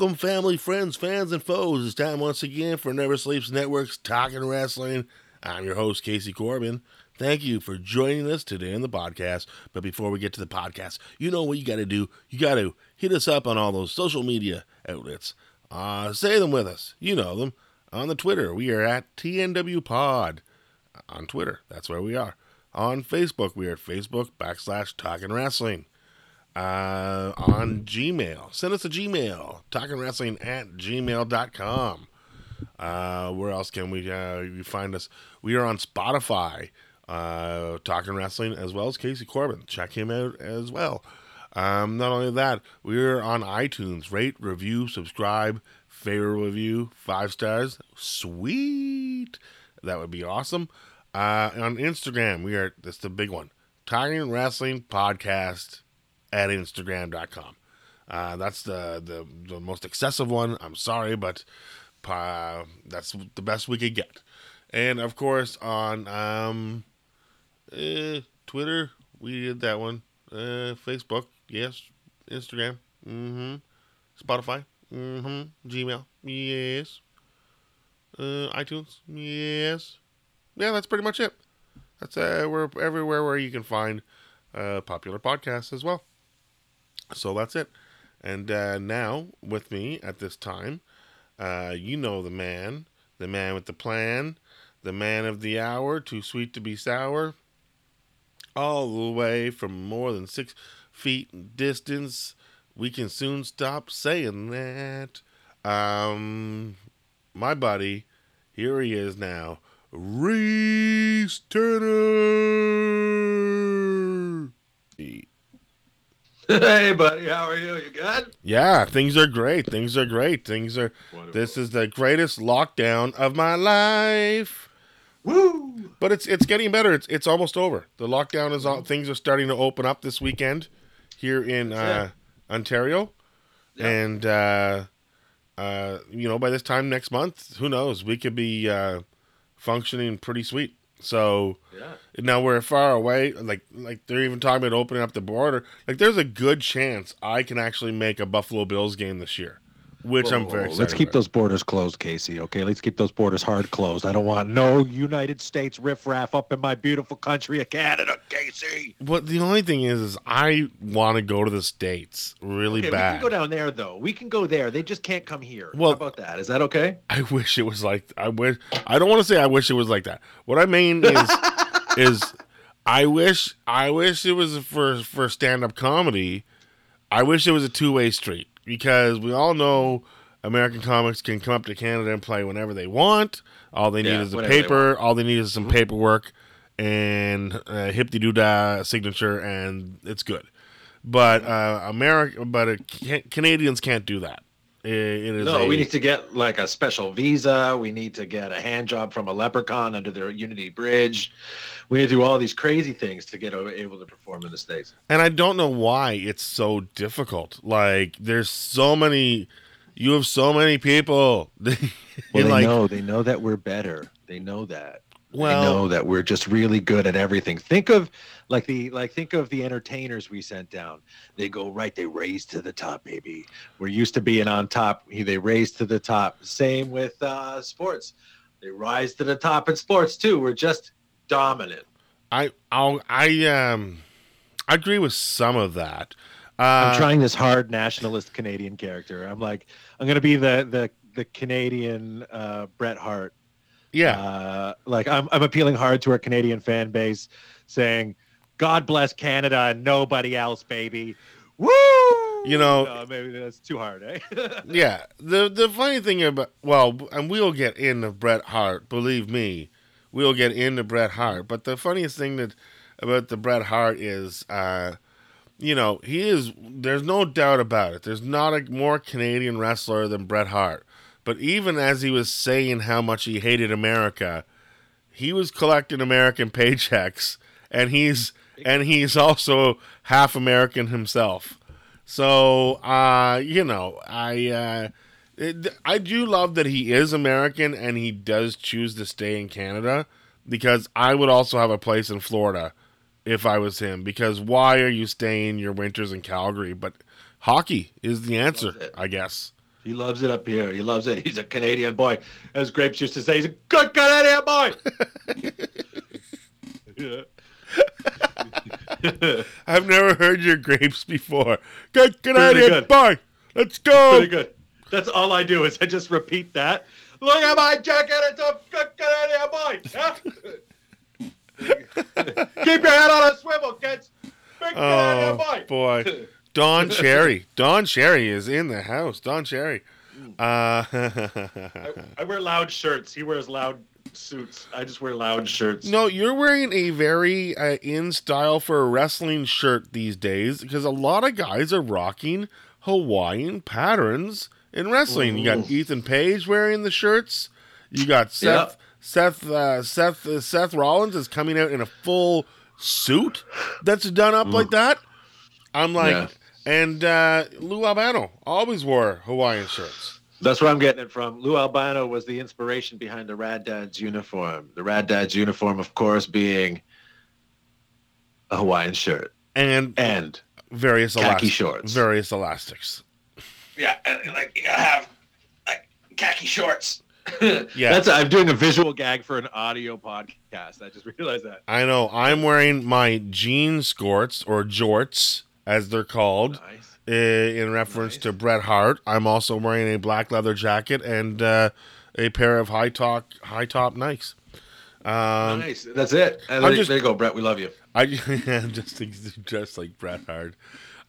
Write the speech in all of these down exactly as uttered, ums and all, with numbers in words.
Welcome, family, friends, fans, and foes. It's time once again for Never Sleeps Network's Talking Wrestling. I'm your host, Casey Corbin. Thank you for joining us today on the podcast. But before we get to the podcast, you know what you got to do. You got to hit us up on all those social media outlets. Uh, say them with us. You know them. On the Twitter, we are at T N W Pod. On Twitter, that's where we are. On Facebook, we are at Facebook backslash Talking Wrestling. Uh, on Gmail. Send us a Gmail. talking wrestling at gmail dot com. Uh, where else can we uh, you find us? We are on Spotify. Uh, Talking Wrestling, as well as Casey Corbin. Check him out as well. Um, not only that, we are on iTunes. Rate, review, subscribe, favorite review, five stars. Sweet. That would be awesome. Uh, on Instagram, we are, that's the big one, Talking Wrestling Podcast at instagram dot com. Uh, that's the, the, the most excessive one. I'm sorry, but uh, that's the best we could get. And, of course, on um, eh, Twitter, we did that one. Uh, Facebook, yes. Instagram, mm-hmm. Spotify, mm-hmm. Gmail, yes. Uh, iTunes, yes. Yeah, that's pretty much it. That's uh, we're everywhere where you can find uh, popular podcasts as well. So that's it. And uh, now, with me at this time, uh, you know the man, the man with the plan, the man of the hour, too sweet to be sour, all the way from more than six feet distance. We can soon stop saying that. Um, my buddy, here he is now, Reese Turner! Hey, buddy, how are you? You good? Yeah, things are great. Things are great. Things are. Wonderful. This is the greatest lockdown of my life. Woo! But it's it's getting better. It's it's almost over. The lockdown is all. Things are starting to open up this weekend here in uh, yeah. Ontario, yeah. and uh, uh, you know, by this time next month, who knows? We could be uh, functioning pretty sweet. So yeah. Now we're far away. Like, like they're even talking about opening up the border. Like, there's a good chance I can actually make a Buffalo Bills game this year, which whoa, I'm very excited. Let's keep about. those borders closed, Casey. Okay, let's keep those borders hard closed. I don't want no United States riffraff up in my beautiful country of Canada, Casey. But the only thing is, is I want to go to the States really okay, bad. We can go down there though. We can go there. They just can't come here. Well, how about that? Is that okay? I wish it was like I wish. I don't want to say I wish it was like that. What I mean is, is I wish I wish it was for for stand up comedy. I wish it was a two way street. Because we all know American comics can come up to Canada and play whenever they want. All they yeah, need is a paper. All they need is some paperwork and a hip-de-doo-dah signature, and it's good. But uh, America, but uh, can- Canadians can't do that. It, it is no, a, we need to get like a special visa. We need to get a hand job from a leprechaun under the Unity Bridge. We need to do all these crazy things to get able to perform in the States. And I don't know why it's so difficult. Like, there's so many, you have so many people. well, they like, know, they know that we're better. They know that. Well, they know that we're just really good at everything. Think of like the like think of the entertainers we sent down. They go right, they raise to the top, baby. We're used to being on top. They raise to the top. Same with uh, sports. They rise to the top in sports too. We're just dominant. I I'll, I um I agree with some of that. Uh, I'm trying this hard nationalist Canadian character. I'm like I'm gonna be the the the Canadian uh, Bret Hart. Yeah, uh, like I'm, I'm appealing hard to our Canadian fan base, saying, "God bless Canada and nobody else, baby." Woo! You know, no, maybe that's too hard, eh? yeah. The the funny thing about well, and we'll get into Bret Hart. Believe me, we'll get into Bret Hart. But the funniest thing that about the Bret Hart is, uh, you know, he is, there's no doubt about it, there's not a more Canadian wrestler than Bret Hart. But even as he was saying how much he hated America, he was collecting American paychecks, and he's and he's also half American himself. So, uh, you know, I uh, it, I do love that he is American and he does choose to stay in Canada, because I would also have a place in Florida if I was him. Because why are you staying your winters in Calgary? But hockey is the answer, I guess. He loves it up here. He loves it. He's a Canadian boy. As Grapes used to say, he's a good Canadian boy. I've never heard your Grapes before. Good Canadian good. boy. Let's go. Pretty good. That's all I do is I just repeat that. Look at my jacket. It's a good Canadian boy. Keep your head on a swivel, kids. Big Canadian boy. Oh, boy. Don Cherry. Don Cherry is in the house. Don Cherry. Uh, I, I wear loud shirts. He wears loud suits. I just wear loud shirts. No, you're wearing a very uh, in style for a wrestling shirt these days, because a lot of guys are rocking Hawaiian patterns in wrestling. Ooh. You got Ethan Page wearing the shirts. You got Seth. Yep. Seth. Uh, Seth. Uh, Seth Rollins is coming out in a full suit that's done up Ooh. like that. I'm like, yeah. and uh, Lou Albano always wore Hawaiian shirts. That's where I'm getting it from. Lou Albano was the inspiration behind the Rad Dad's uniform. The Rad Dad's uniform, of course, being a Hawaiian shirt and and various khaki elast- shorts, various elastics. Yeah, like you gotta have like khaki shorts. Yeah, that's I'm doing a visual gag for an audio podcast. I just realized that. I know. I'm wearing my jean skorts or jorts, as they're called, nice. uh, in reference nice. to Bret Hart. I'm also wearing a black leather jacket and uh, a pair of high top high top Nikes. Um, nice, that's it. And there, just, there you go, Bret. We love you. I I'm just dressed like Bret Hart.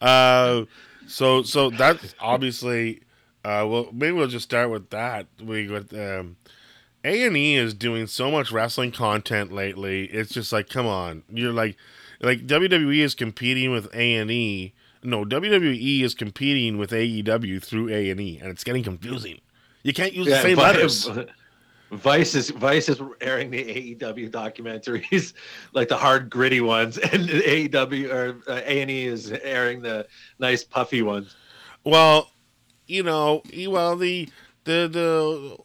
Uh, so so that's obviously. Uh, well, maybe we'll just start with that. We with um, A and E is doing so much wrestling content lately. It's just like, come on, you're like. Like, W W E is competing with A and E. No, W W E is competing with A E W through A and E, and it's getting confusing. You can't use yeah, the same Vi- letters. Vice is Vice is airing the A E W documentaries, like the hard, gritty ones, and A E W or A and E is airing the nice, puffy ones. Well, you know, well, the... the, the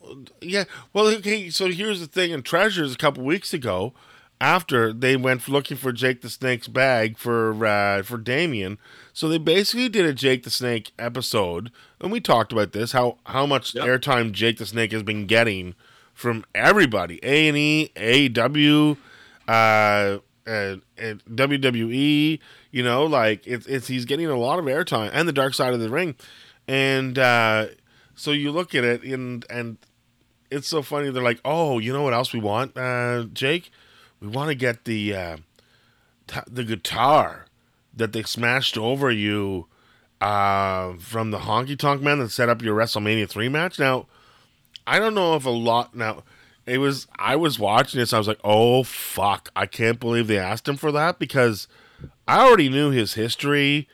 yeah, well, okay, so here's the thing. In Treasures a couple weeks ago, after they went looking for Jake the Snake's bag for uh, for Damien, so they basically did a Jake the Snake episode, and we talked about this how how much yep. airtime Jake the Snake has been getting from everybody, A and E, A E W, uh, and, and W W E. You know, like it's it's he's getting a lot of airtime, and the Dark Side of the Ring, and uh, so you look at it, and and it's so funny. They're like, oh, you know what else we want, uh, Jake? We want to get the uh, t- the guitar that they smashed over you uh, from the Honky Tonk Man that set up your WrestleMania three match. Now, I don't know if a lot. Now, it was I was watching this. I was like, oh fuck! I can't believe they asked him for that, because I already knew his history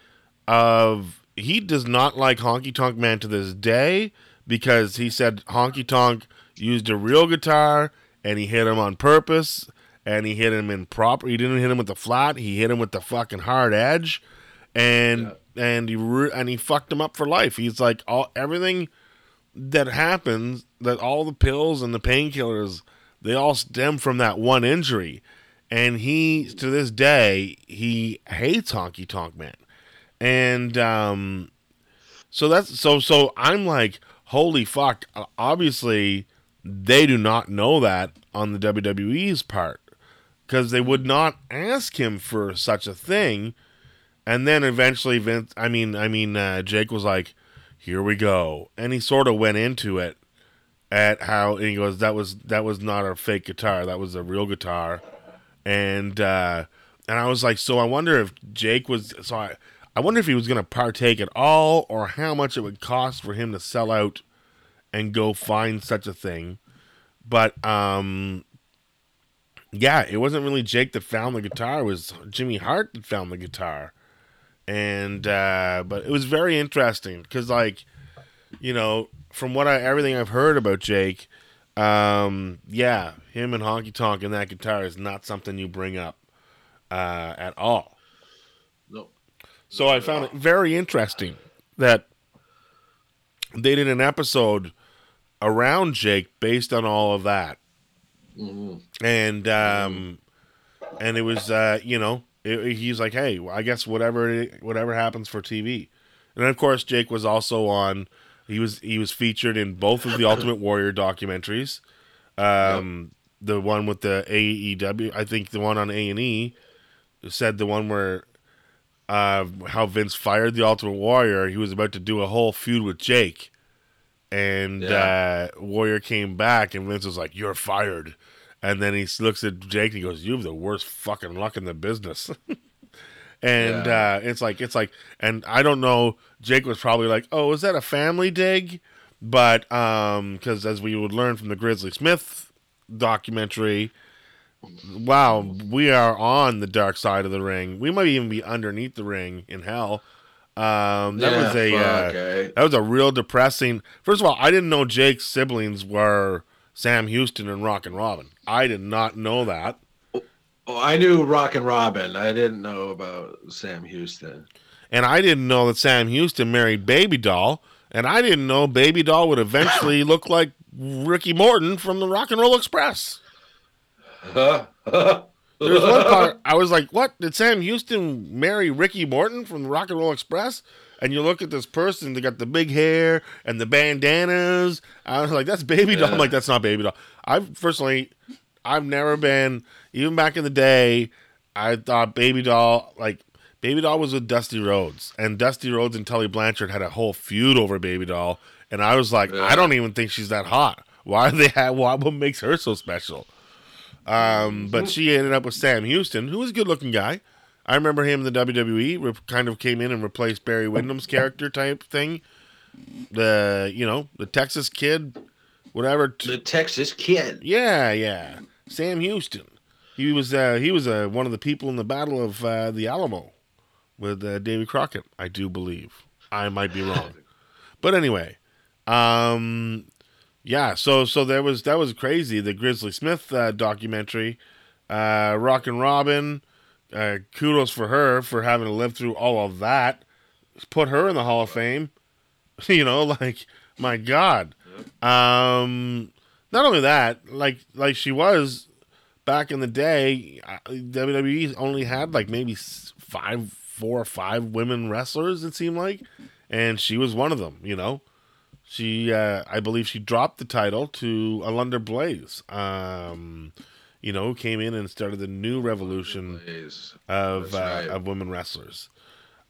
of he does not like Honky Tonk Man to this day, because he said Honky Tonk used a real guitar and he hit him on purpose. And he hit him in proper. He didn't hit him with the flat. He hit him with the fucking hard edge, and yeah. and he re- and he fucked him up for life. He's like all everything that happens, that all the pills and the painkillers, they all stem from that one injury. And he to this day he hates Honky Tonk Man, and um, so that's so so I'm like, holy fuck! Obviously, they do not know that on the W W E's part, because they would not ask him for such a thing. And then eventually Vince, I mean, I mean, uh, Jake was like, here we go. And he sort of went into it at how, and he goes, that was, that was not a fake guitar. That was a real guitar. And, uh, and I was like, so I wonder if Jake was, so I, I wonder if he was going to partake at all, or how much it would cost for him to sell out and go find such a thing. But, um, yeah, it wasn't really Jake that found the guitar. It was Jimmy Hart that found the guitar. And uh, but it was very interesting because, like, you know, from what I everything I've heard about Jake, um, yeah, him and Honky Tonk and that guitar is not something you bring up uh, at all. No. So I found it very interesting that they did an episode around Jake based on all of that. Mm-hmm. And um, and it was uh, you know it, he's like, hey, I guess whatever whatever happens for T V. And of course Jake was also on he was he was featured in both of the Ultimate Warrior documentaries, um, yep. the one with the A E W, I think the one on A and E said the one where uh, how Vince fired the Ultimate Warrior. He was about to do a whole feud with Jake. And yeah. uh, Warrior came back, and Vince was like, "You're fired." And then he looks at Jake, and he goes, "You have the worst fucking luck in the business." and yeah. uh, it's like, it's like, and I don't know. Jake was probably like, "Oh, is that a family dig?" But because um, as we would learn from the Grizzly Smith documentary, wow, we are on the dark side of the ring. We might even be underneath the ring in hell. Um, that yeah, was a fuck, uh, eh? that was a real depressing. First of all, I didn't know Jake's siblings were Sam Houston and Rockin' Robin. I did not know that. Oh, I knew Rockin' Robin. I didn't know about Sam Houston. And I didn't know that Sam Houston married Baby Doll. And I didn't know Baby Doll would eventually look like Ricky Morton from the Rock and Roll Express. Huh? There was one part, I was like, what? Did Sam Houston marry Ricky Morton from the Rock and Roll Express? And you look at this person, they got the big hair and the bandanas. I was like, that's Baby Doll. Yeah. I'm like, that's not Baby Doll. I've, personally, I've never been, even back in the day, I thought Baby Doll, like, Baby Doll was with Dusty Rhodes. And Dusty Rhodes and Tully Blanchard had a whole feud over Baby Doll. And I was like, yeah. I don't even think she's that hot. Why are they, why, what makes her so special? Um, but she ended up with Sam Houston, who was a good-looking guy. I remember him in the W W E, re- kind of came in and replaced Barry Windham's character type thing. The, you know, the Texas kid, whatever. T- the Texas kid. Yeah, yeah. Sam Houston. He was uh, he was uh, one of the people in the Battle of uh, the Alamo with uh, Davy Crockett, I do believe. I might be wrong. But anyway, um... yeah, so so there was that was crazy. The Grizzly Smith uh, documentary, uh, Rockin' Robin, uh, kudos for her for having to live through all of that. Put her in the Hall of Fame, you know, like my God. Um, not only that, like like she was back in the day. W W E only had like maybe five, four or five women wrestlers. It seemed like, and she was one of them. You know. She, uh, I believe she dropped the title to Alundra Blayze, um, you know, who came in and started the new revolution of, right. uh, of women wrestlers.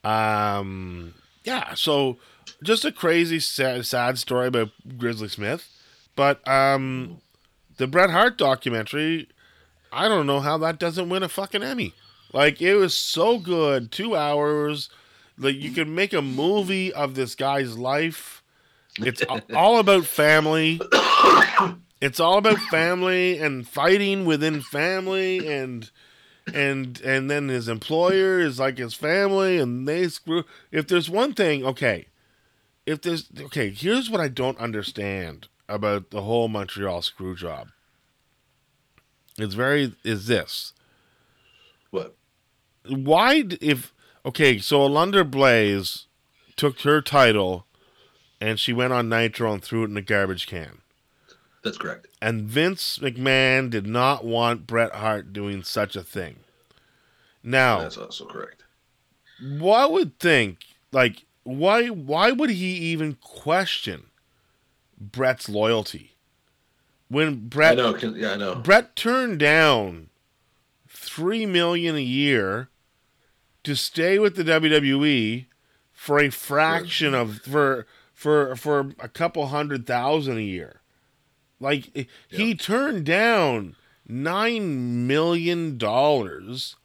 Um, yeah, so just a crazy, sad, sad story about Grizzly Smith. But um, the Bret Hart documentary, I don't know how that doesn't win a fucking Emmy. Like, it was so good. Two hours. Like, you could make a movie of this guy's life. It's all about family. It's all about family and fighting within family, and and and then his employer is like his family, and they screw. If there's one thing, okay. If there's okay, here's what I don't understand about the whole Montreal screw job. It's very is this. What? Why if okay? So Alundra Blayze took her title. And she went on Nitro and threw it in a garbage can. That's correct. And Vince McMahon did not want Bret Hart doing such a thing. Now, that's also correct. What would think, like, why why would he even question Bret's loyalty? When Bret I know, yeah, I know. Bret turned down three million dollars a year to stay with the W W E for a fraction of for For for a couple hundred thousand a year. Like, yep. He turned down nine million dollars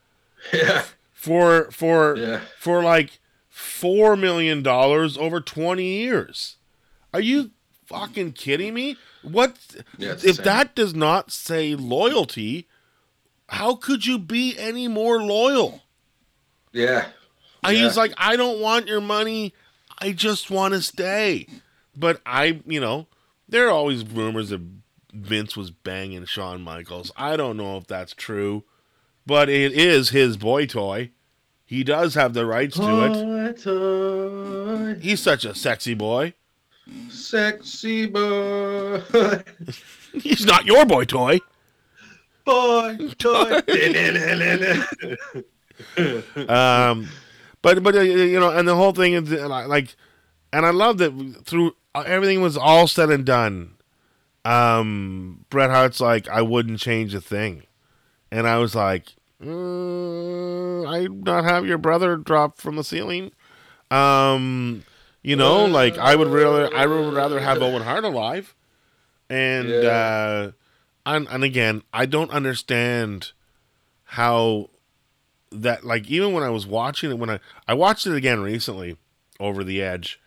yeah. for for yeah. for like four million dollars over twenty years. Are you fucking kidding me? What yeah, if that does not say loyalty, how could you be any more loyal? Yeah. Yeah. He was like, I don't want your money. I just want to stay. But I, you know, there are always rumors that Vince was banging Shawn Michaels. I don't know if that's true, but it is his boy toy. He does have the rights boy to it. Toy. He's such a sexy boy. Sexy boy. He's not your boy toy. Boy toy. um, but but uh, you know, and the whole thing is like, and I love that through everything was all said and done. Um, Bret Hart's like, I wouldn't change a thing, and I was like, mm, I'd not have your brother drop from the ceiling. Um, you know, like I would rather I would rather have Owen Hart alive, and yeah. uh, and and again, I don't understand how. That like even when I was watching it when I I watched it again recently, Over the Edge,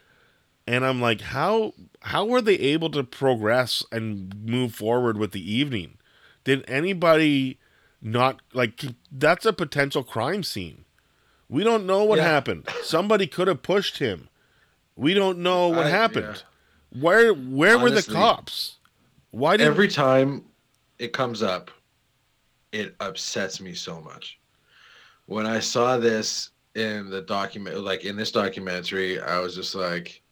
and I'm like, how how were they able to progress and move forward with the evening? Did anybody not like that's a potential crime scene? We don't know what yeah. happened. Somebody could have pushed him. We don't know what I, happened. Yeah. Where where Honestly, were the cops? Why did every time it comes up, it upsets me so much. When I saw this in the document, like in this documentary, I was just like,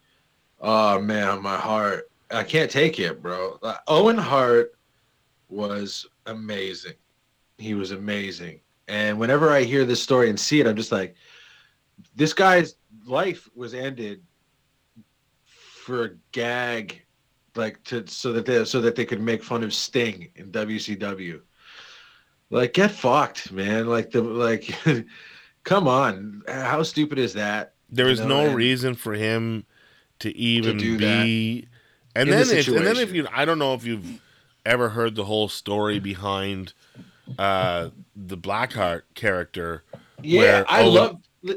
oh man, my heart, I can't take it, bro. Like, Owen Hart was amazing. He was amazing. And whenever I hear this story and see it, I'm just like, this guy's life was ended for a gag, like to so that they so that they could make fun of Sting in W C W. Like, get fucked, man. Like, the like, come on. How stupid is that? There is you know, no reason for him to even to be. And then, the if, and then if you, I don't know if you've ever heard the whole story behind uh, the Blackheart character. Yeah, where I Owen love, was,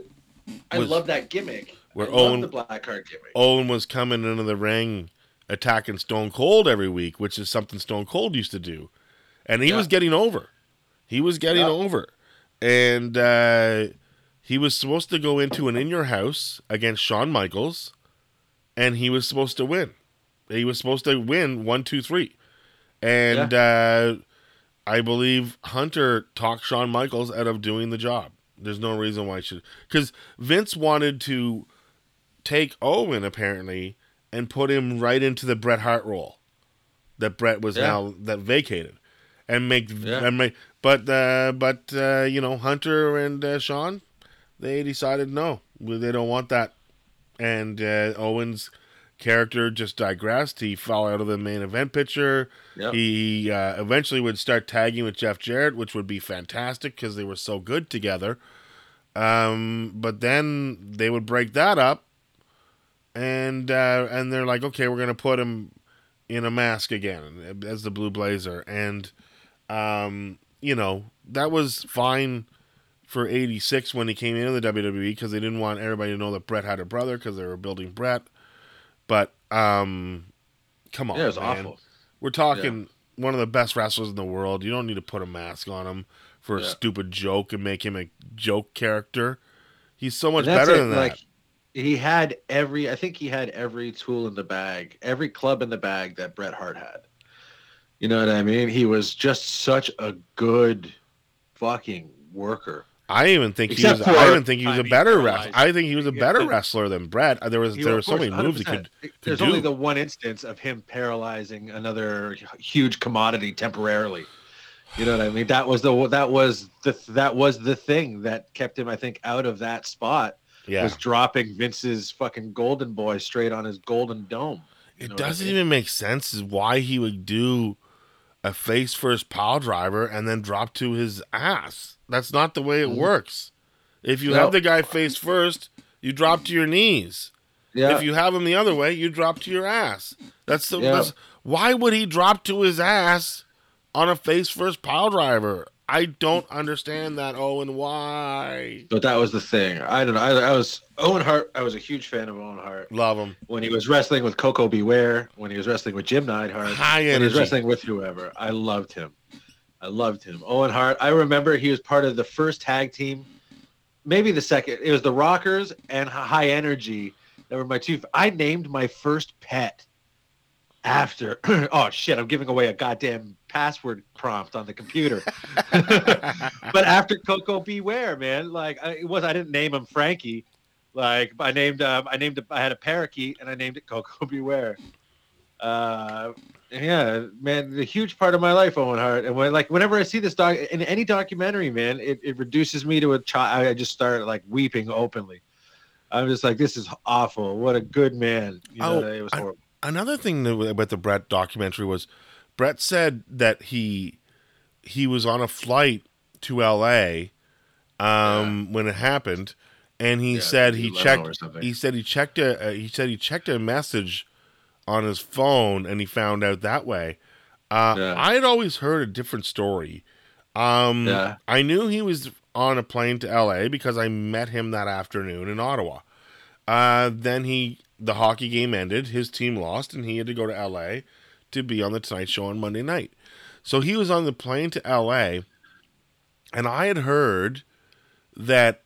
I love that gimmick. Where I Owen, love the Blackheart gimmick. Owen was coming into the ring attacking Stone Cold every week, which is something Stone Cold used to do, and he yeah. was getting over. He was getting yep. over, and uh, he was supposed to go into an In Your House against Shawn Michaels, and he was supposed to win. He was supposed to win one, two, three, and yeah. uh, I believe Hunter talked Shawn Michaels out of doing the job. There's no reason why he should, because Vince wanted to take Owen apparently and put him right into the Bret Hart role that Bret was yeah. now that vacated. And make, yeah. and make, but uh, but uh, you know, Hunter and uh, Shawn, they decided no, they don't want that. And uh, Owen's character just digressed. He fell out of the main event picture. Yep. He uh, eventually would start tagging with Jeff Jarrett, which would be fantastic because they were so good together. Um, but then they would break that up, and uh, and they're like, okay, we're gonna put him in a mask again as the Blue Blazer, and. Um, you know, that was fine for eighty-six when he came into the W W E because they didn't want everybody to know that Bret had a brother because they were building Bret. But, um, come on. Yeah, it was man. awful. We're talking yeah. one of the best wrestlers in the world. You don't need to put a mask on him for yeah. a stupid joke and make him a joke character. He's so much better it. than like, that. He had every, I think he had every tool in the bag, every club in the bag that Bret Hart had. You know what I mean? He was just such a good fucking worker. I even think Except he was. For, I even think he was I a better wrestler. I think he was a better wrestler than Bret. There was there were so many moves he could, could There's do. Only the one instance of him paralyzing another huge commodity temporarily. You know what I mean? That was the that was the that was the thing that kept him, I think, out of that spot. Yeah. Was dropping Vince's fucking golden boy straight on his golden dome. You know it doesn't I mean? even make sense why he would do a face first pile driver and then drop to his ass. That's not the way it works. If you no. have the guy face first, you drop to your knees. Yeah. If you have him the other way, you drop to your ass. That's the yeah. that's, why would he drop to his ass on a face first pile driver? I don't understand that. Owen, why? But that was the thing. I don't know. I, I was Owen Hart. I was a huge fan of Owen Hart. Love him when he was wrestling with Coco Beware. When he was wrestling with Jim Neidhart. High energy. When he was wrestling with whoever. I loved him. I loved him. Owen Hart. I remember he was part of the first tag team maybe the second. It was the Rockers and High Energy that were my two. I named my first pet after. Oh shit! I'm giving away a goddamn password prompt on the computer. But after Coco Beware, man, like it was. I didn't name him Frankie. Like I named. Um, I named. I had a parakeet, and I named it Coco Beware. Uh, yeah, man, the huge part of my life, Owen Hart. And when, like, whenever I see this dog in any documentary, man, it, it reduces me to a child. I just start like weeping openly. I'm just like, this is awful. What a good man. You know, oh, it was horrible. I, another thing about the Bret documentary was Bret said that he, he was on a flight to L A, um, yeah. when it happened. And he yeah, said he checked, he said he checked a, uh, he said he checked a message on his phone, and he found out that way. Uh, yeah. I had always heard a different story. Um, yeah. I knew he was on a plane to L A because I met him that afternoon in Ottawa. Uh, then he, the hockey game ended, his team lost, and he had to go to L A to be on the Tonight Show on Monday night. So he was on the plane to L A, and I had heard that,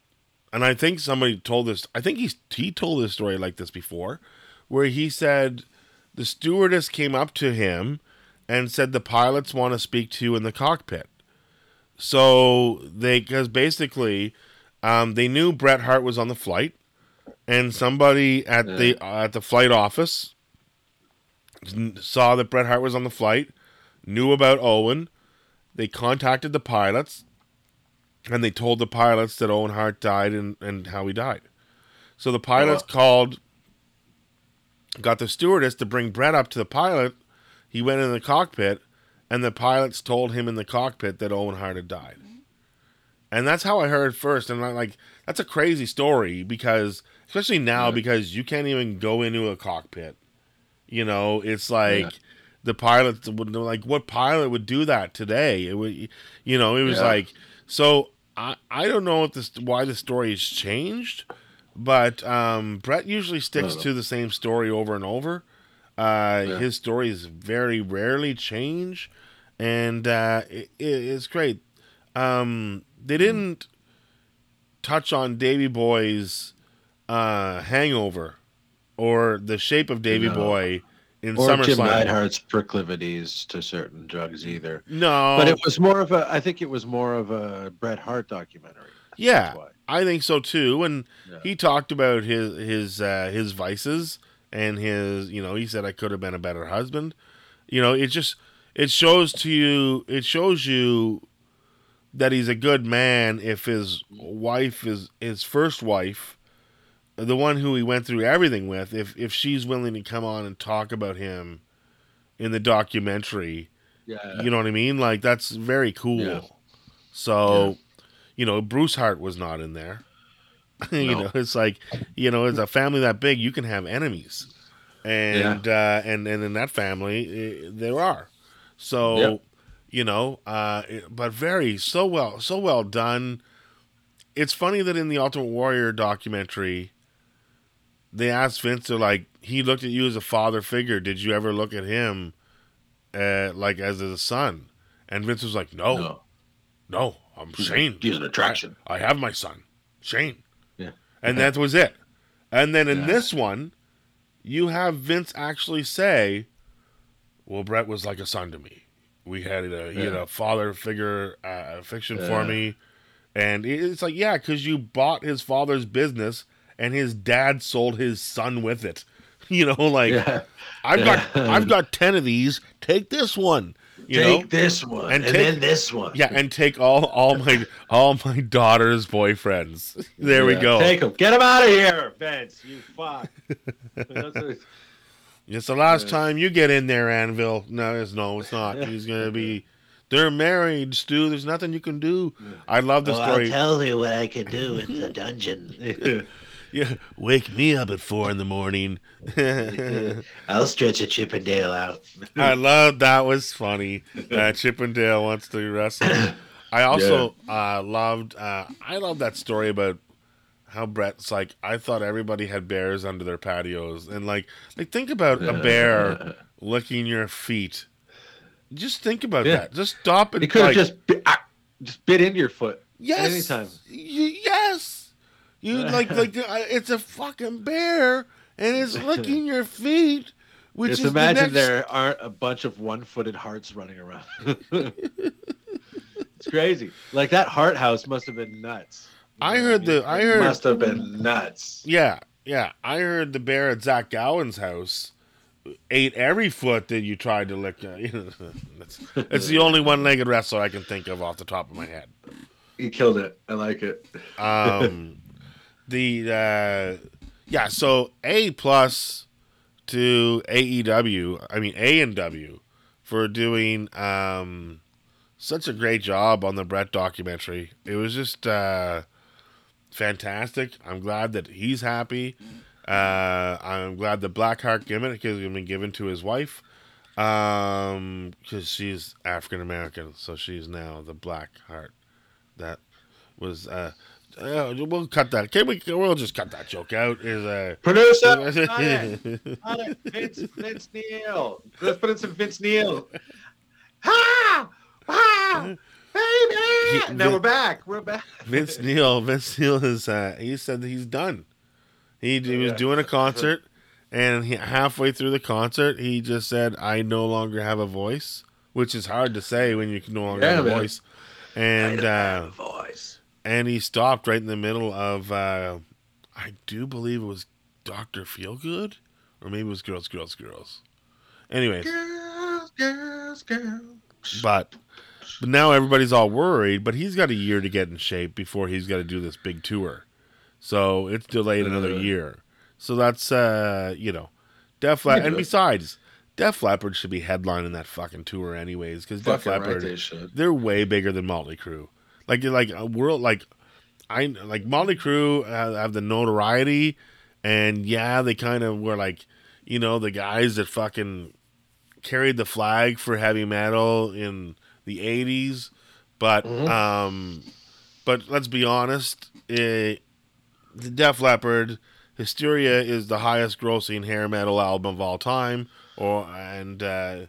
and I think somebody told this, I think he's, he told this story like this before, where he said... The stewardess came up to him and said the pilots want to speak to you in the cockpit. So they, because basically um, they knew Bret Hart was on the flight, and somebody at yeah. the uh, at the flight office saw that Bret Hart was on the flight, knew about Owen. They contacted the pilots, and they told the pilots that Owen Hart died and, and how he died. So the pilots oh. called... Got the stewardess to bring Bret up to the pilot. He went in the cockpit, and the pilots told him in the cockpit that Owen Hart had died. And that's how I heard first. And I'm like, that's a crazy story because, especially now, yeah. because you can't even go into a cockpit. You know, it's like yeah. the pilots would like, what pilot would do that today? It would, you know, it was yeah. like, so I, I don't know if this, why the story has changed. But um, Bret usually sticks to the same story over and over. Uh, yeah. His stories very rarely change, and uh, it, it's great. Um, they didn't mm. touch on Davy Boy's uh, hangover or the shape of Davy no. Boy in SummerSlam. Or Jim Neidhart's proclivities to certain drugs either. No. But it was more of a, I think it was more of a Bret Hart documentary. Yeah, I think so too. And yeah. he talked about his his uh, his vices and his, you know, he said I could have been a better husband. You know, it just it shows to you it shows you that he's a good man if his wife is his first wife, the one who he went through everything with, if if she's willing to come on and talk about him in the documentary. Yeah. You know what I mean? Like that's very cool. Yeah. So. Yeah. You know, Bruce Hart was not in there. you no. know, it's like, you know, as a family that big, you can have enemies, and yeah. uh, and and in that family, it, there are. So, yep. you know, uh, it, but very so well, so well done. It's funny that in the Ultimate Warrior documentary, they asked Vince to like he looked at you as a father figure. Did you ever look at him, uh, like as a son? And Vince was like, no, no. no. I'm Shane. He's an attraction. I, I have my son, Shane. Yeah. And that was it. And then in yeah. this one, you have Vince actually say, well, Bret was like a son to me. We had a, yeah. you know, father figure uh, fiction yeah. for me. And it's like, yeah, because you bought his father's business and his dad sold his son with it. You know, like, yeah. I've yeah. got I've got ten of these. Take this one. You take know? This one and, and take, then this one. Yeah, and take all, all my all my daughter's boyfriends. There yeah, we go. Take them. Get them out of here, Vince. You fuck. It's the last yeah. time you get in there, Anvil. No, it's no, it's not. He's gonna be. They're married, Stu. There's nothing you can do. I love the oh, story. I'll tell you what I can do in the dungeon. Yeah, wake me up at four in the morning. I'll stretch a Chippendale out. I love that was funny. Uh, Chippendale wants to wrestle. I also yeah. uh, loved. Uh, I love that story about how Bret's like. I thought everybody had bears under their patios, and like, like think about a bear licking your feet. Just think about yeah. that. Just stop and it could like, just bit, just bit into your foot. Yes. Anytime. Y- yes. You like like it's a fucking bear and it's licking your feet. Which Just is imagine the next... there aren't a bunch of one-footed hearts running around. It's crazy. Like that heart house must have been nuts. You I heard I mean? the I heard it must have been nuts. Yeah, yeah. I heard the bear at Zach Gowen's house ate every foot that you tried to lick. It's, it's the only one-legged wrestler I can think of off the top of my head. You killed it. I like it. um, the uh, yeah. So A plus to A E W. I mean A and W for doing um, such a great job on the Bret documentary. It was just uh, fantastic. I'm glad that he's happy. Uh, I'm glad the Blackheart gimmick has been given to his wife because um, she's African American, so she's now the Blackheart. That was uh, uh, we'll cut that. Can we? We'll just cut that joke out. Is uh, producer? Not it. Not it. Vince, Vince Neil. Let's put in some Vince Neil. Ha! Ha! Baby! He, now Vin, we're back. We're back. Vince Neil. Vince Neil is. Uh, he said that he's done. He, he was yeah. doing a concert, and he, halfway through the concert, he just said, "I no longer have a voice," which is hard to say when you can no longer yeah, have a man. voice. And uh, voice. and he stopped right in the middle of, uh, I do believe it was Doctor Feelgood, or maybe it was Girls, Girls, Girls. Anyways, girls, girls, girls. But but now everybody's all worried. But he's got a year to get in shape before he's got to do this big tour, so it's delayed another uh, year. So that's uh, you know, Def Leppard. And besides, Def Leppard should be headlining that fucking tour anyways, because Def Leppard, right, they are way bigger than Motley Crue. Like, like a world, like I like Motley Crue have, have the notoriety, and yeah, they kind of were like, you know, the guys that fucking carried the flag for heavy metal in the eighties. But mm-hmm. um, but let's be honest, it, the Def Leppard, Hysteria is the highest grossing hair metal album of all time. Or and uh,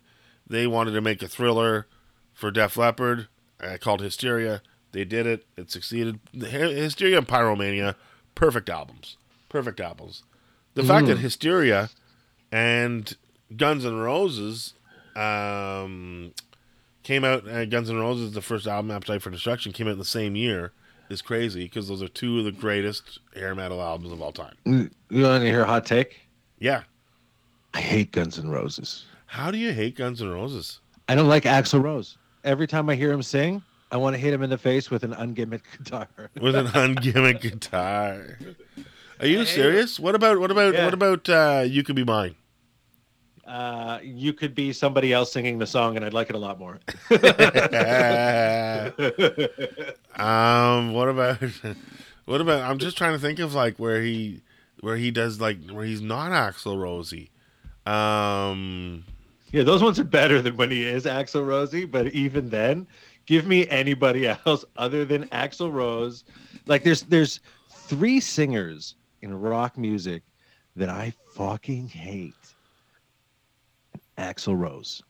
they wanted to make a thriller for Def Leppard uh, called Hysteria. They did it. It succeeded. The Hysteria and Pyromania, perfect albums. Perfect albums. The mm. fact that Hysteria and Guns N' Roses um, came out, uh, Guns N' Roses, the first album, Appetite for Destruction, came out in the same year is crazy because those are two of the greatest hair metal albums of all time. You want to hear a hot take? Yeah. I hate Guns N' Roses. How do you hate Guns N' Roses? I don't like Axl Rose. Every time I hear him sing, I want to hit him in the face with an ungimmicked guitar. With an ungimmicked guitar. Are you serious? What about what about yeah. what about uh, You Could Be Mine? Uh, you could be somebody else singing the song, and I'd like it a lot more. um, what about what about? I'm just trying to think of like where he where he does like where he's not Axl Rosey. Um, yeah, those ones are better than when he is Axl Rosey, but even then, give me anybody else other than Axl Rose. Like, there's there's three singers in rock music that I fucking hate. Axl Rose.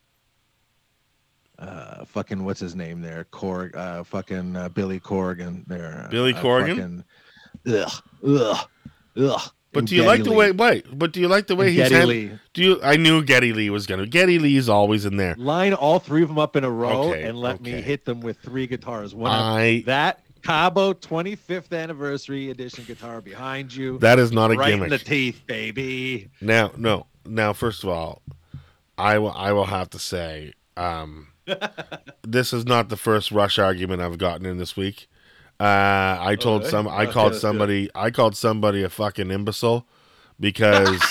Uh, fucking, what's his name there? Cor- uh, fucking uh, Billy Corgan there. Billy uh, Corgan? Fucking, ugh, ugh, ugh. But do you Geddy like the Lee. way? Wait, but do you like the way he's? Hand, do you? I knew Geddy Lee was gonna. Geddy Lee's always in there. Line all three of them up in a row okay, and let okay. me hit them with three guitars. One I, that Cabo twenty-fifth anniversary edition guitar behind you. That is not a right gimmick. Right in the teeth, baby. Now, no, now. First of all, I will. I will have to say, um, this is not the first Rush argument I've gotten in this week. Uh, I told oh, some. I called somebody. I called somebody a fucking imbecile because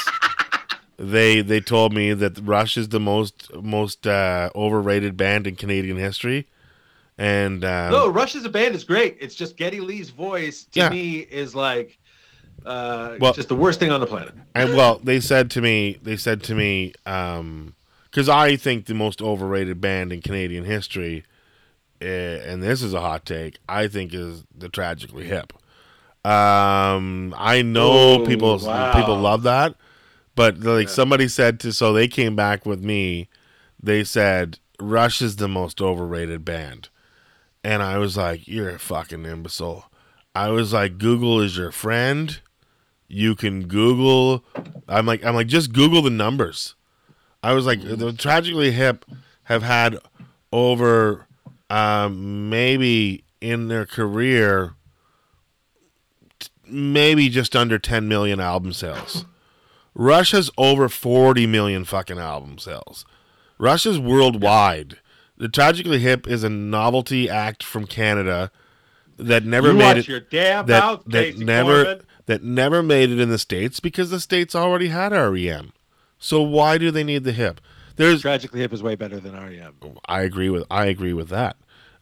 they they told me that Rush is the most most uh, overrated band in Canadian history. And um, no, Rush as a band is great. It's just Geddy Lee's voice to yeah. me is like uh, well, just the worst thing on the planet. And well, they said to me. They said to me because um, I think the most overrated band in Canadian history. And this is a hot take, I think is the Tragically Hip. Um, I know Ooh, people wow. people love that, but like yeah. somebody said to, so they came back with me. They said Rush is the most overrated band, and I was like, "You're a fucking imbecile." I was like, Google is your friend. You can Google. I'm like, I'm like, just Google the numbers. I was like, the Tragically Hip have had over um, maybe in their career, t- maybe just under ten million album sales. Rush has over forty million fucking album sales. Rush is worldwide. The Tragically Hip is a novelty act from Canada that never you made it. Your damn that, mouth, that, Casey never, Corbin. That never made it in the States because the States already had R E M. So why do they need the hip? There's Tragically Hip is way better than R E M. I agree with I agree with that.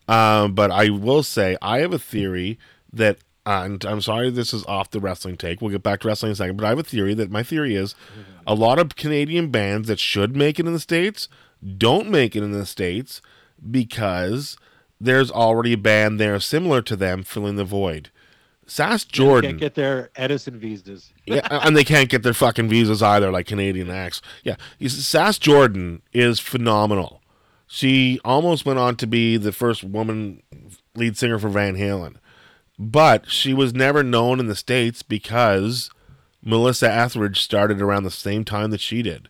Um, but I will say I have a theory that, and I'm sorry this is off the wrestling take. We'll get back to wrestling in a second. But I have a theory that my theory is a lot of Canadian bands that should make it in the States don't make it in the States because there's already a band there similar to them filling the void. Sass Jordan can't get their Edison visas. Yeah, and they can't get their fucking visas either, like Canadian acts. Yeah, Sass Jordan is phenomenal. She almost went on to be the first woman lead singer for Van Halen, but she was never known in the States because Melissa Etheridge started around the same time that she did.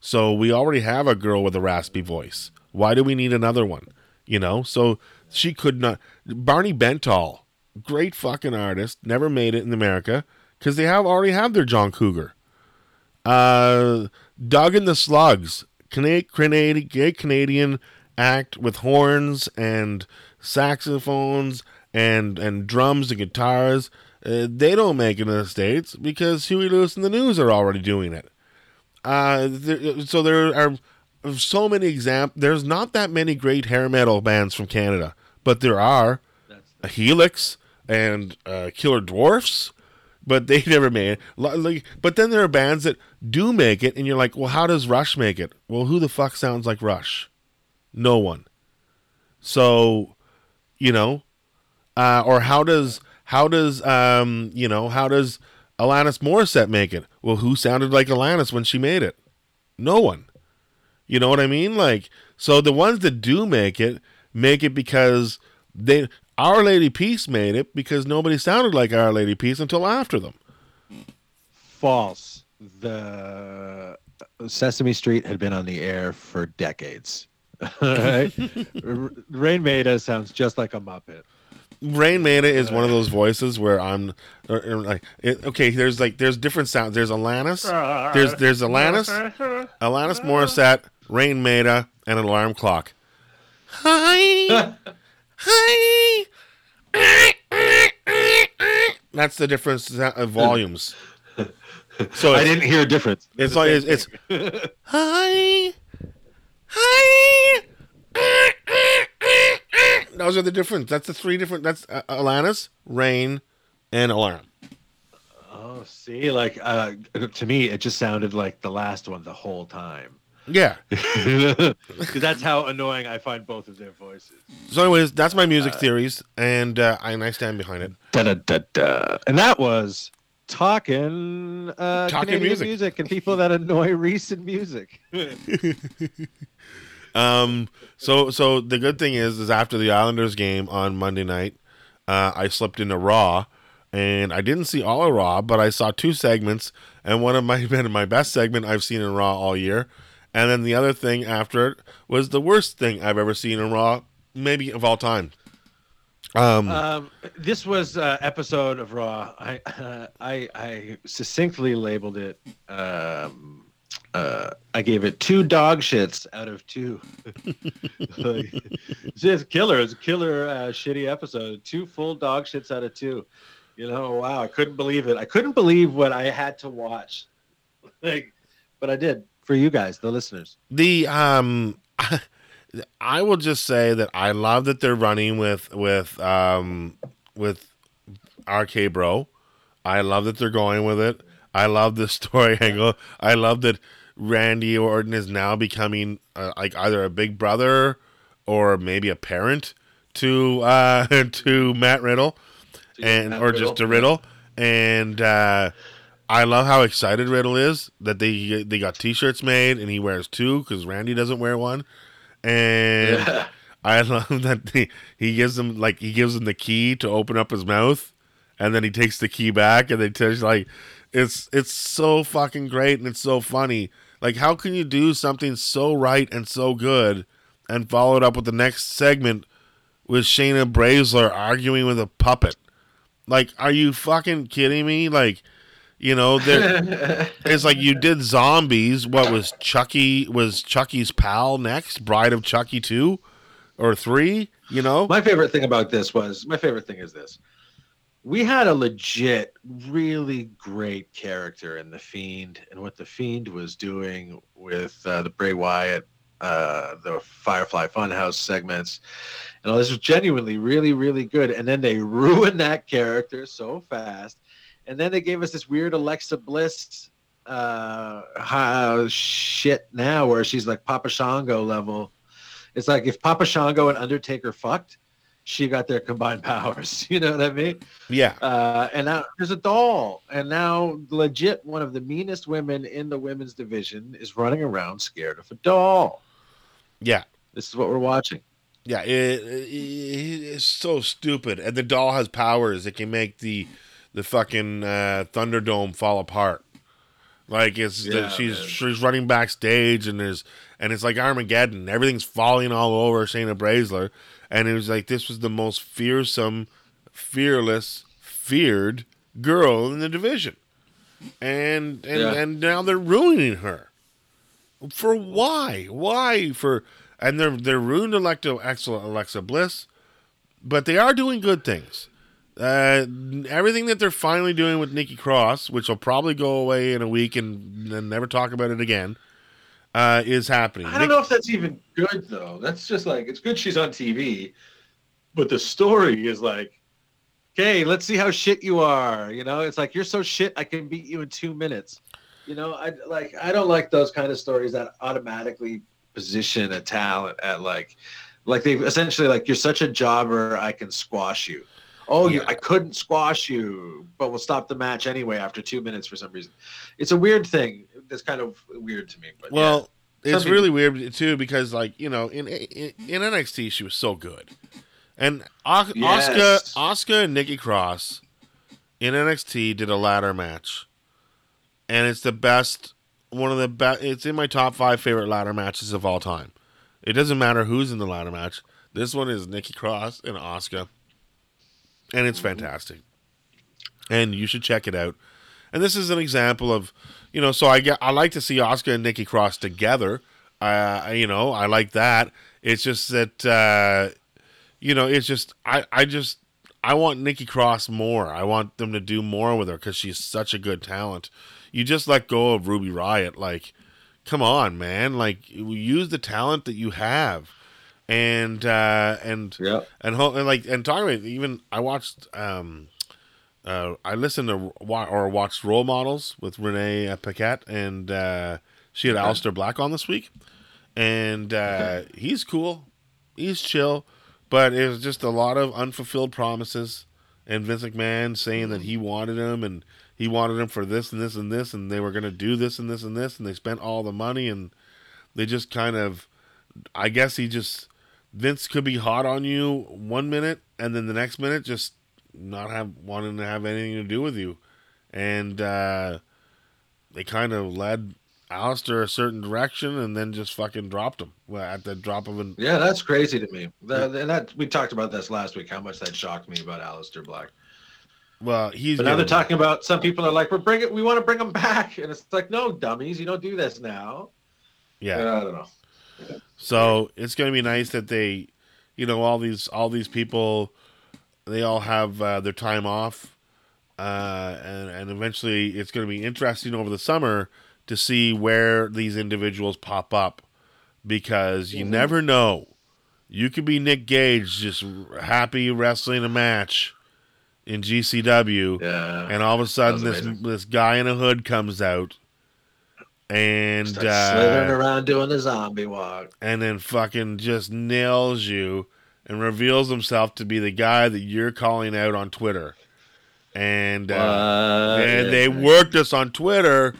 So we already have a girl with a raspy voice. Why do we need another one? You know, so she could not. Barney Bentall, great fucking artist, never made it in America because they have already have their John Cougar. Uh, Doug and the Slugs, Canadian, gay Canadian act with horns and saxophones and and drums and guitars. Uh, they don't make it in the States because Huey Lewis and the News are already doing it. Uh, there, so there are so many examples. There's not that many great hair metal bands from Canada, but there are. A Helix and uh, Killer Dwarfs, but they never made it. But then there are bands that do make it, and you're like, well, how does Rush make it? Well, who the fuck sounds like Rush? No one. So, you know, uh, or how does how does um, you know how does Alanis Morissette make it? Well, who sounded like Alanis when she made it? No one. You know what I mean? Like, so the ones that do make it make it because they. Our Lady Peace made it because nobody sounded like Our Lady Peace until after them. False. The Sesame Street had been on the air for decades. Right? Rain Maida sounds just like a Muppet. Rain Maida is one of those voices where I'm or, or like it, okay. There's like there's different sounds. There's Alanis. There's there's Alanis, Alanis Morissette, Rain Maida, and an alarm clock. Hi. Hi. That's the difference of volumes. So I didn't hear a difference. It's like it's, it's hi, hi. Those are the difference. That's the three different. That's uh, Alanis, Rain, and alarm. Oh, see, like uh, to me, it just sounded like the last one the whole time. Yeah, because that's how annoying I find both of their voices. So, anyways, that's my music uh, theories, and uh, I and I stand behind it. Da, da, da, da. And that was talking, uh, talking Canadian music. music and people that annoy recent music. um. So, so the good thing is, is after the Islanders game on Monday night, uh, I slipped into Raw, and I didn't see all of Raw, but I saw two segments, and one of my been my best segment I've seen in Raw all year. And then the other thing after it was the worst thing I've ever seen in Raw, maybe of all time. Um, um, this was uh, episode of Raw. I, uh, I I succinctly labeled it. Um, uh, I gave it two dog shits out of two. Like, just killer. It's a killer uh, shitty episode. Two full dog shits out of two. You know, wow. I couldn't believe it. I couldn't believe what I had to watch. Like, but I did. For you guys, the listeners. The um, I will just say that I love that they're running with with um with R K-Bro. I love that they're going with it. I love the story angle. I love that Randy Orton is now becoming uh, like either a big brother or maybe a parent to uh to Matt Riddle, to and Matt or Riddle. Just to Riddle and. uh I love how excited Riddle is that they they got T-shirts made and he wears two because Randy doesn't wear one, and yeah. I love that he, he gives them like he gives them the key to open up his mouth and then he takes the key back, and they tell you, like, it's it's so fucking great, and it's so funny. Like, how can you do something so right and so good and follow it up with the next segment with Shayna Baszler arguing with a puppet? Like, are you fucking kidding me? Like, you know, it's like you did zombies. What was Chucky? Was Chucky's pal next? Bride of Chucky two or three? You know, my favorite thing about this was my favorite thing is this. We had a legit, really great character in The Fiend, and what The Fiend was doing with uh, the Bray Wyatt, uh, the Firefly Funhouse segments, and all this was genuinely really, really good. And then they ruined that character so fast. And then they gave us this weird Alexa Bliss uh, shit now where she's like Papa Shango level. It's like if Papa Shango and Undertaker fucked, she got their combined powers. You know what I mean? Yeah. Uh, and now there's a doll. And now legit one of the meanest women in the women's division is running around scared of a doll. Yeah. This is what we're watching. Yeah. It, it, it's so stupid. And the doll has powers. It can make the the fucking uh, Thunderdome fall apart. Like, it's yeah, the, she's man. she's running backstage, and there's and it's like Armageddon. Everything's falling all over Shayna Baszler. And it was like, this was the most fearsome, fearless, feared girl in the division. And and, yeah. and now they're ruining her. For why? Why for and they're they're ruined Alexa, Alexa Bliss, but they are doing good things. Uh, everything that they're finally doing with Nikki Cross, which will probably go away in a week and then never talk about it again. Uh, is happening. I don't Nick- know if that's even good, though. That's just like, it's good she's on T V, but the story is like, okay, let's see how shit you are. You know, it's like, you're so shit, I can beat you in two minutes. You know, I like, I don't like those kind of stories that automatically position a talent at like, like they've essentially like, you're such a jobber, I can squash you. Oh, yeah. you, I couldn't squash you, but we'll stop the match anyway after two minutes for some reason. It's a weird thing. That's kind of weird to me. But well, yeah. it's people- really weird, too, because, like, you know, in in, in N X T, she was so good. And o- yes. Asuka, Asuka and Nikki Cross in N X T did a ladder match. And it's the best, one of the best, it's in my top five favorite ladder matches of all time. It doesn't matter who's in the ladder match. This one is Nikki Cross and Asuka. And it's fantastic. And you should check it out. And this is an example of, you know, so I get, I like to see Asuka and Nikki Cross together. Uh, you know, I like that. It's just that, uh, you know, it's just, I, I just, I want Nikki Cross more. I want them to do more with her because she's such a good talent. You just let go of Ruby Riott. Like, come on, man. Like, use the talent that you have. And uh, and yeah. and, and like and talking about it, even I watched um, uh, I listened to or watched Role Models with Renee Paquette, and uh, she had okay. Aleister Black on this week, and uh, okay. he's cool, he's chill, but it was just a lot of unfulfilled promises, and Vince McMahon saying that he wanted him and he wanted him for this and this and this, and they were gonna do this and this and this, and they spent all the money, and they just kind of, I guess he just. Vince could be hot on you one minute, and then the next minute just not have wanting to have anything to do with you. And uh, they kind of led Aleister a certain direction and then just fucking dropped him at the drop of an... Yeah, that's crazy to me. That, and that we talked about this last week, how much that shocked me about Aleister Black. Well, he's... But now they're talking about, some people are like, We're bring it, we want to bring him back. And it's like, no, dummies, you don't do this now. Yeah. But I don't know. So it's going to be nice that they, you know, all these all these people, they all have uh, their time off, uh, and and eventually it's going to be interesting over the summer to see where these individuals pop up, because you mm-hmm. never know. You could be Nick Gage just happy wrestling a match in G C W, yeah, and all of a sudden this amazing. this guy in a hood comes out. And Start slithering uh, around doing the zombie walk, and then fucking just nails you and reveals himself to be the guy that you're calling out on Twitter. And uh, uh, and yeah. they worked us on Twitter,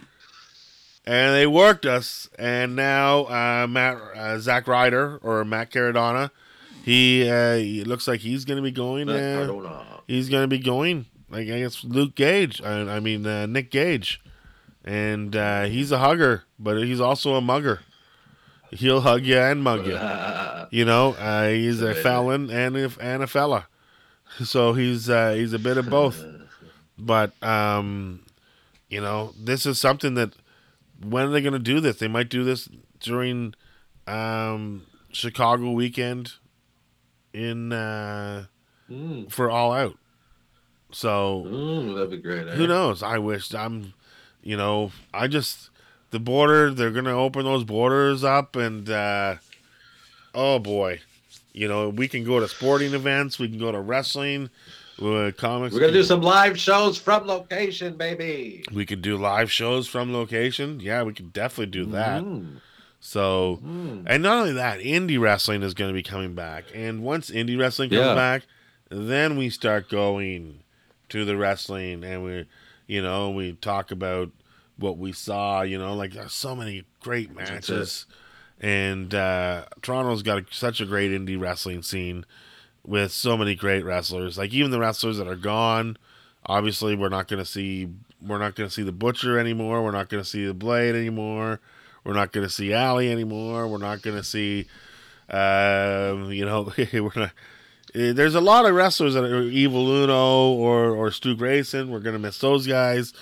and they worked us, and now uh, Matt uh, Zack Ryder or Matt Caradonna, he, uh, he looks like he's going to be going. Uh, he's going to be going I guess Luke Gage. I, I mean, uh, Nick Gage. And uh, he's a hugger, but he's also a mugger. He'll hug you and mug you. You know, uh, he's a felon and a, and a fella. So he's uh, he's a bit of both. But, um, you know, this is something that, when are they going to do this? They might do this during um, Chicago weekend in uh, mm. for All Out. So mm, that'd be great. Eh? Who knows? I wish I'm, you know, I just, the border, they're going to open those borders up and, uh, oh boy, you know, we can go to sporting events. We can go to wrestling. Uh, comics. We're gonna do some live shows from location, baby. We could do live shows from location. Yeah, we could definitely do that. Mm. So, mm. and not only that, indie wrestling is going to be coming back. And once indie wrestling comes yeah. back, then we start going to the wrestling, and we, you know, we talk about what we saw. You know, like there's so many great matches, and uh, Toronto's got a, such a great indie wrestling scene. With so many great wrestlers, like even the wrestlers that are gone, obviously we're not going to see we're not going to see the Butcher anymore. We're not going to see the Blade anymore. We're not going to see Ali anymore. We're not going to see, um, you know, we're not. There's a lot of wrestlers that are Evil Uno or or Stu Grayson. We're going to miss those guys,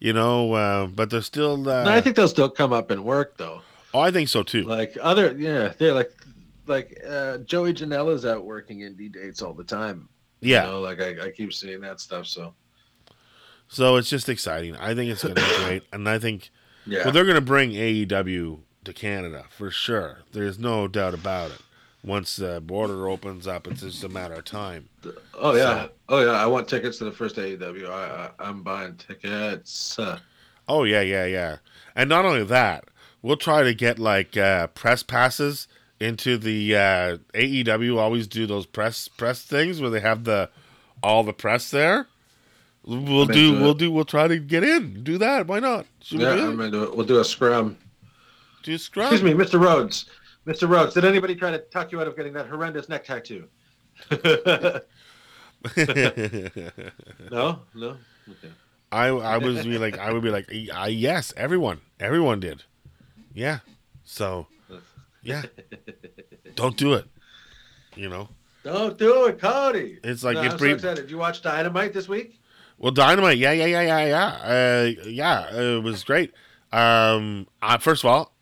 you know. Uh, but they're still. Uh, I think they'll still come up and work though. Oh, I think so too. Like other, yeah, they're like. Like uh, Joey Janela's out working indie dates all the time. Yeah, you know, like I, I keep seeing that stuff. So, so it's just exciting. I think it's going to be great, and I think, yeah, well, they're going to bring A E W to Canada for sure. There's no doubt about it. Once the border opens up, it's just a matter of time. Oh yeah, so, oh yeah. I want tickets to the first A E W. I, I I'm buying tickets. Huh. Oh yeah, yeah, yeah. And not only that, we'll try to get like uh, press passes. Into the uh, A E W, always do those press press things where they have the all the press there. We'll do, we'll do, we'll try to get in. Do that? Why not? Should yeah, we do I'm into it. We'll do a scrum. Do a scrum. Excuse me, Mister Rhodes. Mister Rhodes, did anybody try to talk you out of getting that horrendous neck tattoo? No, no. Okay. I I was be like I would be like I, yes, everyone, everyone did. Yeah, so. Yeah, don't do it. You know, don't do it, Cody. It's like no, I'm pre- so excited. Did you watch Dynamite this week? Well, Dynamite, yeah, yeah, yeah, yeah, yeah, uh, yeah. It was great. Um, I, first of all,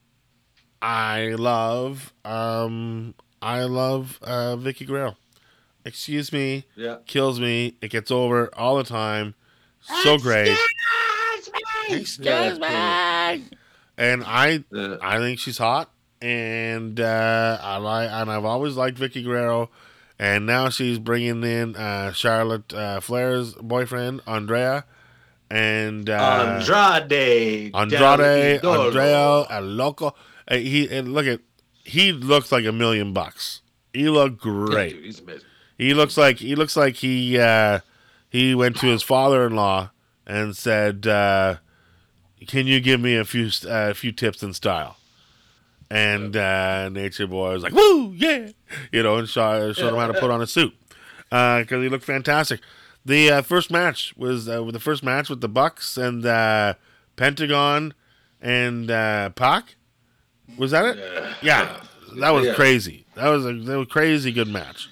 I love, um, I love uh, Vicky Guerrero. Excuse me, yeah, kills me. It gets over all the time. So Excuse great. Me. Excuse yeah, me. Cool. And I, yeah. I think she's hot. And uh, I like, and I've always liked Vicky Guerrero, and now she's bringing in uh, Charlotte uh, Flair's boyfriend Andrea, and uh, Andrade, Andrade, Andrea, El Loco. Uh, he and look at, he looks like a million bucks. He looked great. Dude, he's amazing. He looks like he looks like he uh, he went to his father-in-law and said, uh, "Can you give me a few a uh, few tips in style?" And uh, Nature Boy was like, woo, yeah. You know, and showed, showed him how to put on a suit. Because uh, he looked fantastic. The uh, first match was uh, the first match with the Bucks and uh, Pentagon and uh, Pac. Was that it? Yeah. yeah. That was yeah. crazy. That was a, that was a crazy good match.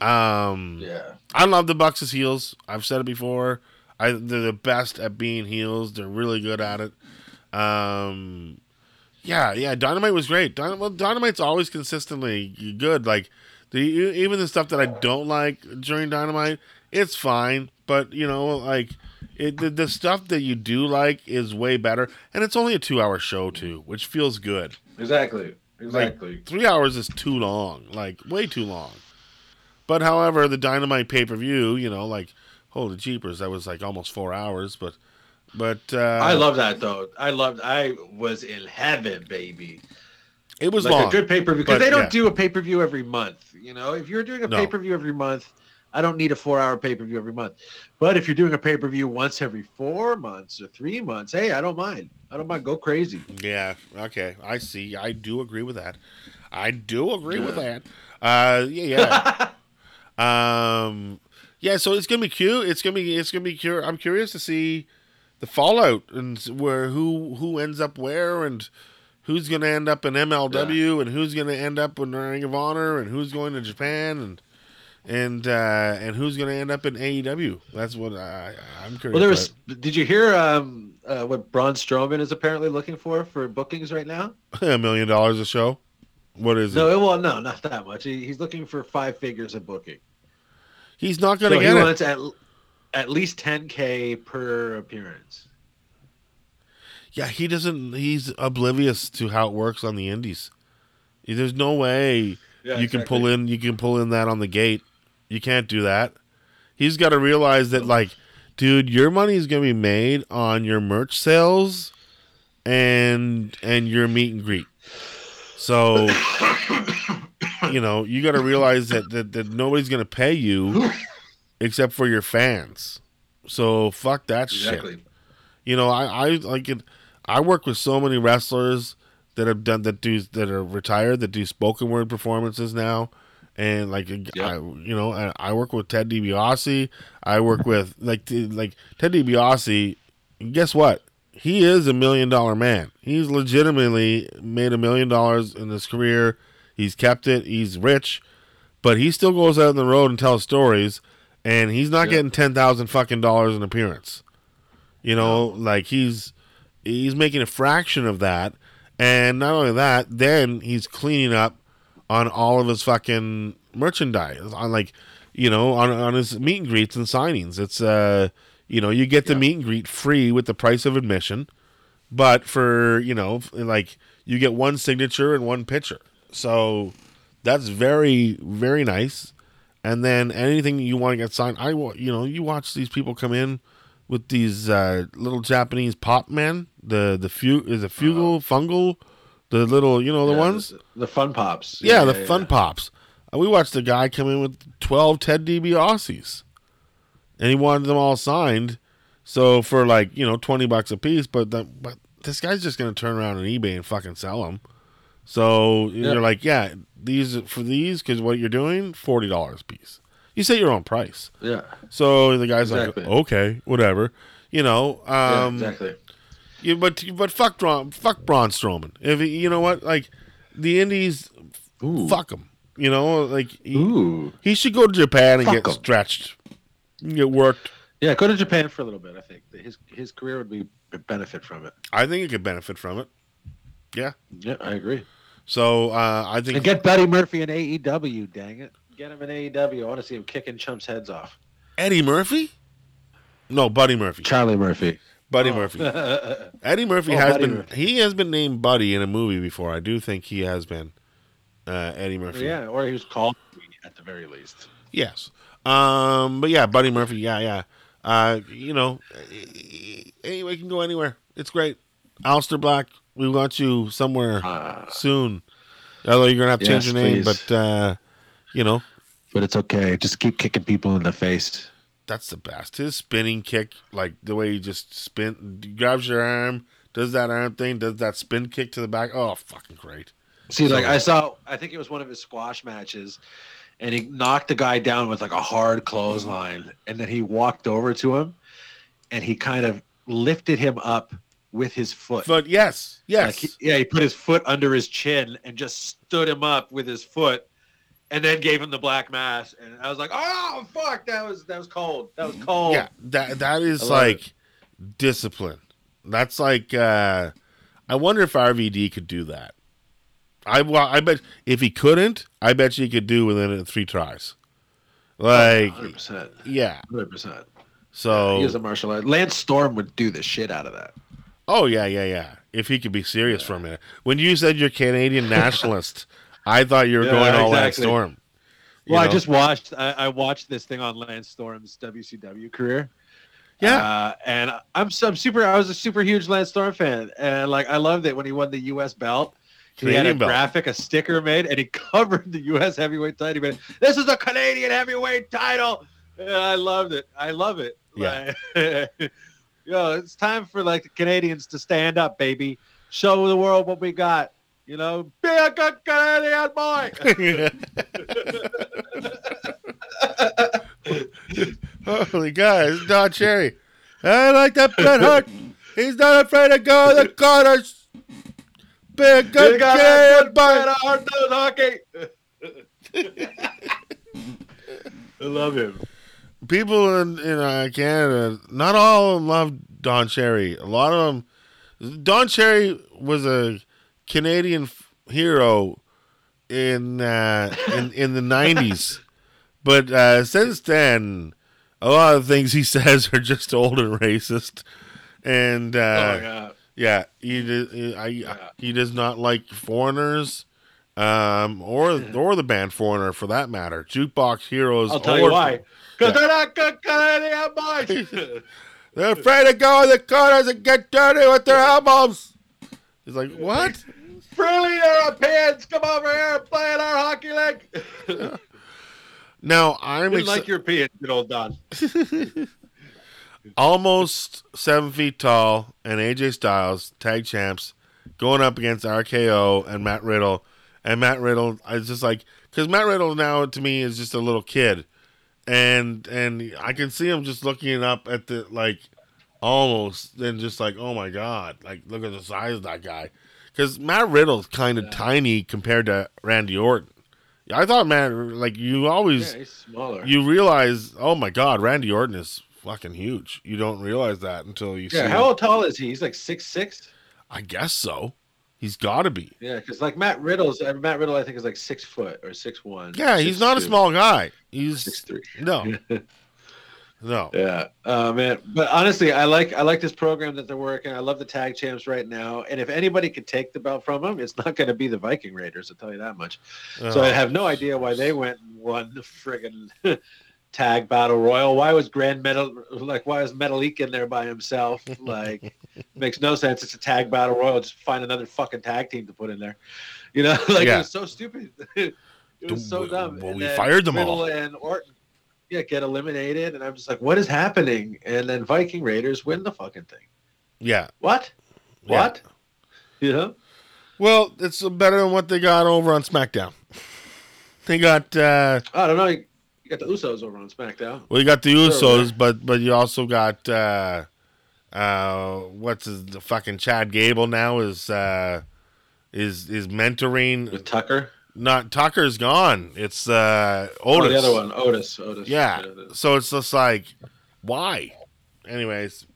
Um, yeah. I love the Bucks as heels. I've said it before. I, they're the best at being heels. They're really good at it. Um... Yeah, yeah, Dynamite was great. Dynamite, well, Dynamite's always consistently good. Like, the, even the stuff that I don't like during Dynamite, it's fine. But, you know, like, it, the, the stuff that you do like is way better. And it's only a two-hour show, too, which feels good. Exactly, exactly. Like, three hours is too long. Like, way too long. But, however, the Dynamite pay-per-view, you know, like, holy jeepers, that was, like, almost four hours, but... But uh, I love that though. I loved. I was in heaven, baby. It was like long, a good pay per view because they don't yeah. do a pay per view every month. You know, if you're doing a no. pay per view every month, I don't need a four hour pay per view every month. But if you're doing a pay per view once every four months or three months, hey, I don't mind. I don't mind. Go crazy. Yeah. Okay. I see. I do agree with that. I do agree yeah. with that. Uh, yeah. Yeah. um. yeah, so it's gonna be cute. It's gonna be it's gonna be cute. I'm curious to see the fallout and where who who ends up where and who's gonna end up in M L W yeah. and who's gonna end up in Ring of Honor and who's going to Japan and and uh, and who's gonna end up in A E W. That's what I I'm curious. Well, there was. About. Did you hear um, uh, what Braun Strowman is apparently looking for for bookings right now? A million dollars a show. What is no, it? No, well, no, not that much. He, he's looking for five figures of booking. He's not going to so get he it. He wants at, at least ten K per appearance. Yeah, he doesn't. He's oblivious to how it works on the indies. There's no way yeah, you exactly. can pull in. You can pull in that on the gate. You can't do that. He's got to realize that, like, dude, your money is going to be made on your merch sales and and your meet and greet. So, you know, you got to realize that, that, that nobody's going to pay you except for your fans. So fuck that exactly. shit. You know, I, I like it. I work with so many wrestlers that have done that do that are retired that do spoken word performances now, and like yep. I, you know, I, I work with Ted DiBiase. I work with like like Ted DiBiase. Guess what? He is a million dollar man. He's legitimately made a million dollars in his career. He's kept it. He's rich, but he still goes out on the road and tells stories, and he's not yeah. getting ten thousand fucking dollars in appearance. You know, yeah. like he's he's making a fraction of that, and not only that, then he's cleaning up on all of his fucking merchandise, on like, you know, on on his meet and greets and signings. It's uh. You know, you get the yeah. meet and greet free with the price of admission, but for, you know, like you get one signature and one picture. So that's very, very nice. And then anything you want to get signed, I will, you know, you watch these people come in with these uh, little Japanese pop men, the, the fu- is a fugal, uh-huh. fungal, the little, you know, the yeah, ones, the, the fun pops. Yeah. yeah the yeah, fun yeah. pops. And we watched the guy come in with twelve Ted DiBiase's. And he wanted them all signed, so for like, you know, twenty bucks a piece. But the, but this guy's just gonna turn around on eBay and fucking sell them. So yeah. you're like, yeah, these for these because what you're doing, forty dollars a piece. You set your own price. Yeah. So the guy's exactly. like, okay, whatever, you know. Um, yeah, exactly. You, but but fuck Braun, fuck Braun Strowman. If he, you know what, like the indies, Ooh. fuck them. You know, like he, Ooh. he should go to Japan and fuck get em. stretched. It worked. Yeah, go to Japan for a little bit. I think his his career would be benefit from it. I think he could benefit from it. Yeah. Yeah, I agree. So uh, I think and get Buddy Murphy in A E W. Dang it, get him in A E W. I want to see him kicking chumps' heads off. Eddie Murphy? No, Buddy Murphy. Charlie Murphy. Buddy oh. Murphy. Eddie Murphy oh, has Buddy been. Murphy. He has been named Buddy in a movie before. I do think he has been uh, Eddie Murphy. Yeah, or he was called at the very least. Yes. Um, but yeah, Buddy Murphy, yeah, yeah. Uh, you know, anyway, can go anywhere. It's great. Aleister Black, we want you somewhere uh, soon. Although you're gonna have to yes, change your name, please. but uh, you know. But it's okay. Just keep kicking people in the face. That's the best. His spinning kick, like the way he just spin, grabs your arm, does that arm thing, does that spin kick to the back. Oh, fucking great. See, so, like I saw, I think it was one of his squash matches. And he knocked the guy down with like a hard clothesline. And then he walked over to him and he kind of lifted him up with his foot. But yes, yes. Like he, yeah, he put his foot under his chin and just stood him up with his foot and then gave him the black mass. And I was like, oh, fuck, that was that was cold. That was cold. Yeah, that that is like it. discipline. That's like, uh, I wonder if R V D could do that. I well, I bet if he couldn't, I bet you he could do within three tries. Like, one hundred percent Yeah. one hundred percent So, he is a martial artist. Lance Storm would do the shit out of that. Oh, yeah, yeah, yeah. If he could be serious yeah. for a minute. When you said you're Canadian nationalist, I thought you were yeah, going all exactly. Lance Storm. Well, know? I just watched, I, I watched this thing on Lance Storm's W C W career. Yeah, uh, and I'm, I'm super, I was a super huge Lance Storm fan. And, like, I loved it when he won the U S belt. He Canadian had a belt. graphic, a sticker made, and he covered the U S heavyweight title. He made, this is a Canadian heavyweight title. And I loved it. I love it. Yeah. Like, yo, it's time for like the Canadians to stand up, baby. Show the world what we got. You know, be a good Canadian boy. Holy God, it's Don Cherry. I like that Bret Hart. He's not afraid to go to the corners. Big good kid, Bret Hart does hockey. I love him. People in, in uh, Canada, not all of them love Don Cherry. A lot of them. Don Cherry was a Canadian f- hero in, uh, in in the nineties. But uh, since then, a lot of the things he says are just old and racist. And, uh, oh, yeah. yeah, he, he, I, yeah. he does not like foreigners. Um, or or the band Foreigner, for that matter. Jukebox Heroes. I'll tell or, you why. Because yeah. they're not good Canadian boys. They're afraid to go in the corners and get dirty with their albums. He's like, what? Friendly Europeans, come over here and play in our hockey league. Now, I'm exci- like Europeans, good old Don. Almost seven feet tall and A J Styles, tag champs, going up against R K O and Matt Riddle. And Matt Riddle is just like, because Matt Riddle now to me is just a little kid, and and I can see him just looking up at the like, almost, and just like, oh my God, like look at the size of that guy, because Matt Riddle's kind of yeah. tiny compared to Randy Orton. I thought Matt, like you always, yeah, he's smaller. You realize, oh my God, Randy Orton is fucking huge. You don't realize that until you yeah, see. Yeah, how him. Tall is he? He's like six six. I guess so. He's got to be. Yeah, because like Matt Riddle's, Matt Riddle I think is like six foot or six one. Yeah, he's not a small guy. He's six three. No, no. Yeah, oh, man. But honestly, I like I like this program that they're working. I love the tag champs right now. And if anybody could take the belt from them, it's not going to be the Viking Raiders. I'll tell you that much. Uh, so I have no idea why they went and won the friggin' tag battle royal. Why was Grand Metal like? Why was Metalik in there by himself? Like. Makes no sense. It's a tag battle royal. Just find another fucking tag team to put in there. You know, like yeah. it was so stupid. It was so dumb. Well, and we fired them Riddle all. And Orton, yeah, get eliminated, and I'm just like, what is happening? And then Viking Raiders win the fucking thing. Yeah. What? Yeah. What? You know? Well, it's better than what they got over on SmackDown. They got. Uh, I don't know. You got the Usos over on SmackDown. Well, you got the Usos, sure, but but you also got. Uh, Uh, what's his, the fucking Chad Gable now is uh, is is mentoring with Tucker. Not Tucker's gone. It's uh, Otis. Oh, the other one, Otis. Otis. Yeah. yeah. So it's just like, why? Anyways,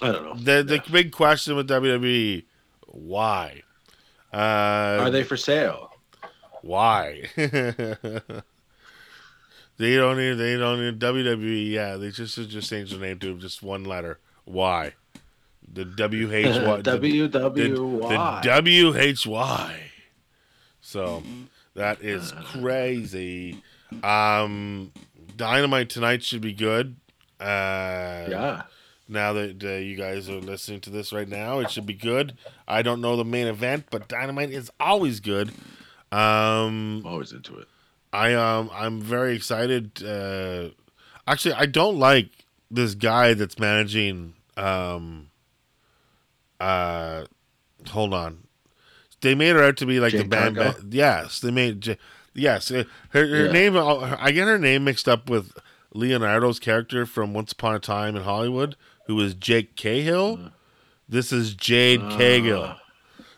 I don't know. The the yeah. big question with W W E, why? Uh, Are they for sale? Why? They don't need. They don't need W W E. Yeah, they just just change the name to just one letter. Why? The W H Y. W W Y. The W H Y. So that is crazy. Um, Dynamite tonight should be good. Uh, yeah. Now that uh, you guys are listening to this right now, it should be good. I don't know the main event, but Dynamite is always good. Um, I'm always into it. I um I'm very excited. Uh, actually, I don't like this guy that's managing. Um, uh, hold on. They made her out to be like Jane the band. Ba- yes, they made. Yes, her, her yeah. name. I get her name mixed up with Leonardo's character from Once Upon a Time in Hollywood, who is Jake Cahill. Uh, this is Jade uh, Cahill.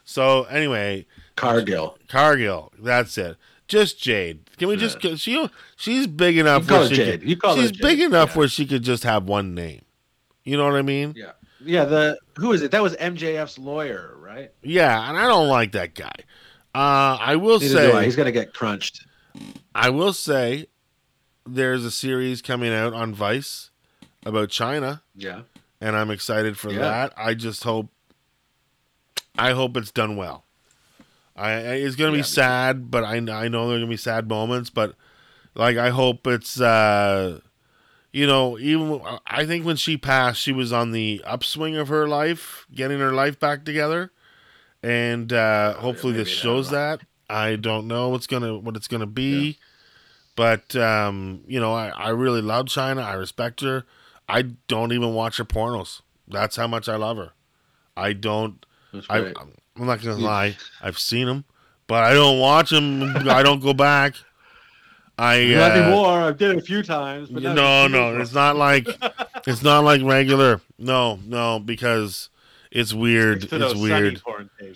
So anyway, Cargill. Cargill. That's it. Just Jade. Can we yeah. just? She she's big enough. You call where she Jade. Could, you call she's Jade. big enough yeah. where she could just have one name. You know what I mean? Yeah. Yeah, the who is it? That was M J F's lawyer, right? Yeah, and I don't like that guy. Uh, I will Neither say do I. He's gonna get crunched. I will say there's a series coming out on Vice about China. Yeah. And I'm excited for yeah. that. I just hope I hope it's done well. I, I it's gonna yeah, be sad, but I I know there're gonna be sad moments, but like I hope it's uh you know, even I think when she passed, she was on the upswing of her life, getting her life back together, and uh, hopefully Maybe this shows that. I don't know what's gonna what it's gonna be, yeah. but um, you know, I, I really love Chyna. I respect her. I don't even watch her pornos. That's how much I love her. I don't. I, I'm not gonna lie. I've seen them, but I don't watch them. I don't go back. I not uh, anymore. I've did it a few times. But no, no, no. It's not like it's not like regular. No, no, because it's weird. It's, it's weird.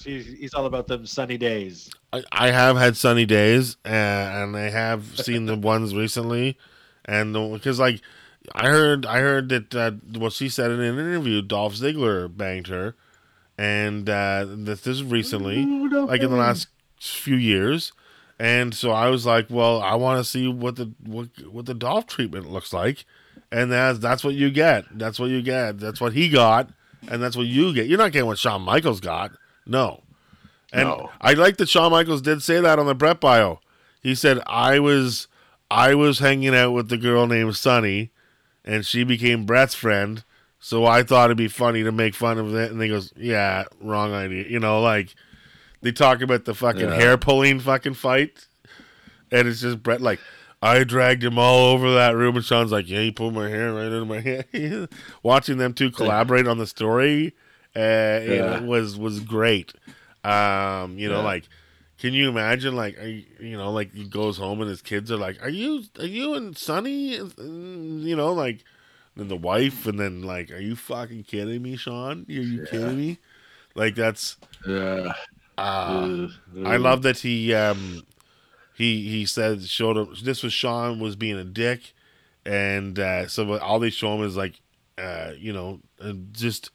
He's, he's all about them sunny days. I, I have had sunny days, and, and I have seen the ones recently, and because like I heard, I heard that uh, what she said in an interview, Dolph Ziggler banged her, and uh, this is recently, Ooh, like in the last few years. And so I was like, well, I want to see what the what, what the Dolph treatment looks like. And that's, that's what you get. That's what you get. That's what he got. And that's what you get. You're not getting what Shawn Michaels got. No. And no. I like that Shawn Michaels did say that on the Bret bio. He said, I was I was hanging out with the girl named Sunny, and she became Bret's friend. So I thought it'd be funny to make fun of it. And he goes, yeah, wrong idea. You know, like... They talk about the fucking yeah. hair pulling fucking fight, and it's just Bret like, I dragged him all over that room, and Sean's like, yeah, he pulled my hair right into my hair. Watching them two collaborate on the story, uh, yeah. it was was great. Um, you know, yeah. like, can you imagine, like, are you, you know, like he goes home and his kids are like, are you are you and Sonny, you know, like, and the wife, and then like, are you fucking kidding me, Sean? Are you yeah. kidding me? Like that's yeah. Uh, I love that he um, he he said showed him this was Sean was being a dick, and uh, so all they show him is like uh, you know uh, just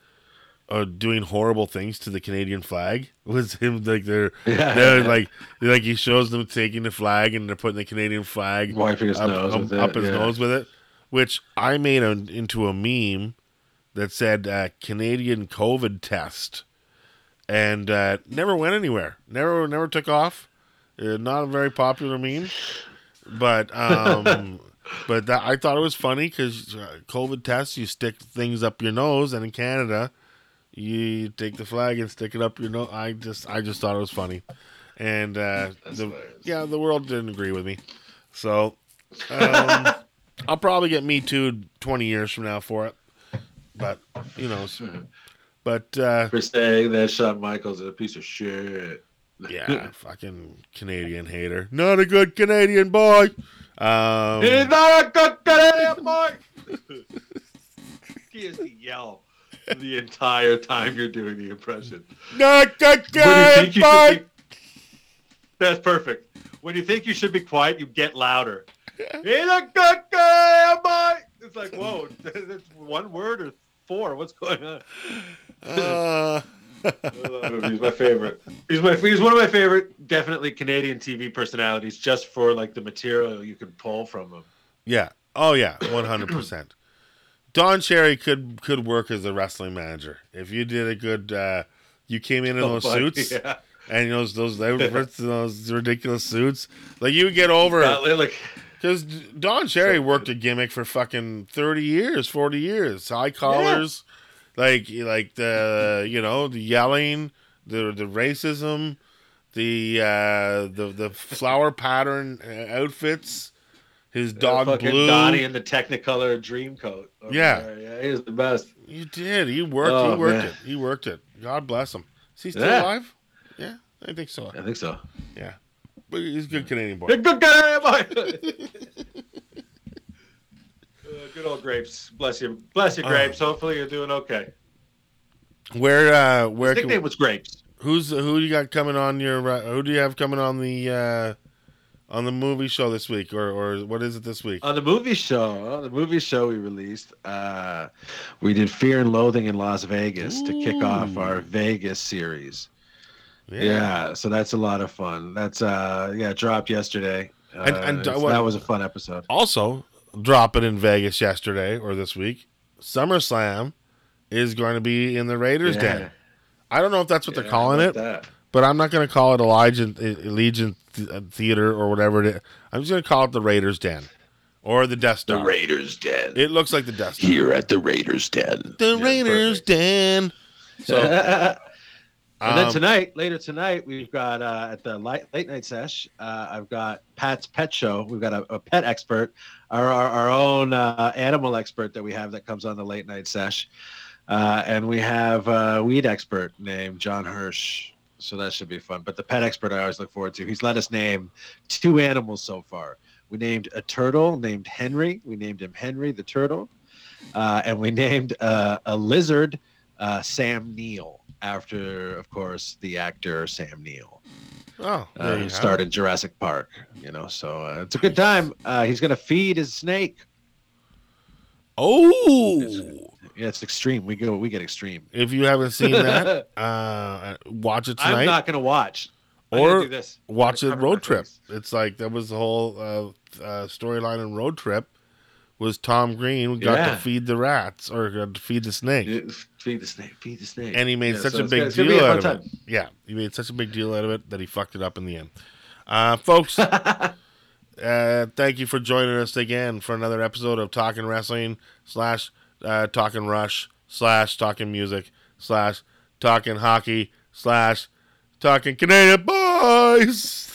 uh, doing horrible things to the Canadian flag. It was him like they're, yeah. they're like like he shows them taking the flag and they're putting the Canadian flag wiping his up, nose up, with up it. his yeah. nose with it, which I made a, into a meme that said uh, Canadian COVID test. And uh, never went anywhere. Never, never took off. Uh, not a very popular meme, but um, but that, I thought it was funny because uh, COVID tests, you stick things up your nose, and in Canada, you take the flag and stick it up your nose. I just, I just thought it was funny, and uh, the, yeah, the world didn't agree with me. So um, I'll probably get Me Too'd twenty years from now for it, but you know. So, But uh, for saying that Shawn Michaels is a piece of shit. Yeah, fucking Canadian hater. Not a good Canadian boy. Um, He's not a good Canadian boy. He has to yell the entire time you're doing the impression. Not a good Canadian boy. Be... That's perfect. When you think you should be quiet, you get louder. He's a good Canadian boy. It's like, whoa, that's one word or four. What's going on? Uh... he's my favorite. He's my he's one of my favorite, definitely Canadian T V personalities. Just for like the material you could pull from him. Yeah. Oh yeah. One hundred percent. Don Cherry could could work as a wrestling manager if you did a good. Uh, you came in in those oh, suits yeah. and you know, those those those ridiculous suits. Like you get over it. Like because Don Cherry so worked a gimmick for fucking thirty years, forty years, high collars. Yeah. Like, like the you know the yelling, the the racism, the uh, the the flower pattern outfits, his dog fucking blue, Donnie in the Technicolor dream coat. Yeah, there. yeah, he was the best. He did. He worked. Oh, he worked man. it. He worked it. God bless him. Is he still yeah. alive? Yeah, I think so. I think so. Yeah, but he's a good Canadian boy. Good Canadian boy. Uh, good old grapes, bless you, bless you, grapes. Uh, Hopefully you're doing okay. Where, uh, where? I think it was grapes. Who's who? You got coming on your? Uh, who do you have coming on the uh, on the movie show this week, or or what is it this week? On the movie show, on the movie show we released, uh, we did Fear and Loathing in Las Vegas Ooh. to kick off our Vegas series. Yeah. yeah, so that's a lot of fun. That's uh, yeah, dropped yesterday, uh, and, and well, that was a fun episode. Also. Dropping in Vegas yesterday or this week. SummerSlam is going to be in the Raiders' yeah. Den. I don't know if that's what yeah, they're calling it, that. but I'm not going to call it Allegiant, Allegiant Theater or whatever it is. I'm just going to call it the Raiders' Den or the Death Star. The Raiders' Den. It looks like the Death Star. Here at the Raiders' Den. The yeah, Raiders' perfect. Den. So. And then tonight, later tonight, we've got uh, at the light, late night sesh, uh, I've got Pat's Pet Show. We've got a, a pet expert, our our, our own uh, animal expert that we have that comes on the late night sesh. Uh, and we have a weed expert named John Hirsch. So that should be fun. But the pet expert I always look forward to. He's let us name two animals so far. We named a turtle named Henry. We named him Henry the Turtle. Uh, and we named uh, a lizard uh, Sam Neill, after, of course, the actor Sam Neill. Oh, uh, who started it. Jurassic Park, you know, so uh, it's a good time. Uh, he's going to feed his snake. Oh, it's, yeah, it's extreme. We go, we get extreme. If you haven't seen that, uh, watch it tonight. I'm not going to watch. Or do this. watch it Road Trip. Face. It's like that was the whole uh, uh, storyline in Road Trip. Was Tom Green got yeah. to feed the rats or got to feed the snake? Feed the snake, feed the snake. And he made yeah, such so a big gonna, deal a out time. of it. Yeah, he made such a big deal out of it that he fucked it up in the end. Uh, folks, uh, thank you for joining us again for another episode of Talking Wrestling slash uh, Talking Rush slash Talking Music slash Talking Hockey slash Talking Canadian Boys.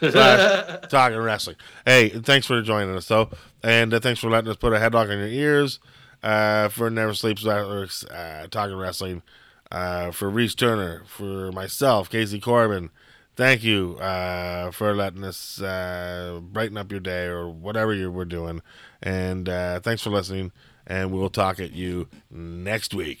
Slash Talking Wrestling. Hey, thanks for joining us, though, and uh, thanks for letting us put a headlock on your ears uh, for Never Sleeps uh, Talking Wrestling, uh, for Reese Turner, for myself, Casey Corbin. Thank you uh, for letting us uh, brighten up your day or whatever you were doing, and uh, thanks for listening, and we'll talk at you next week.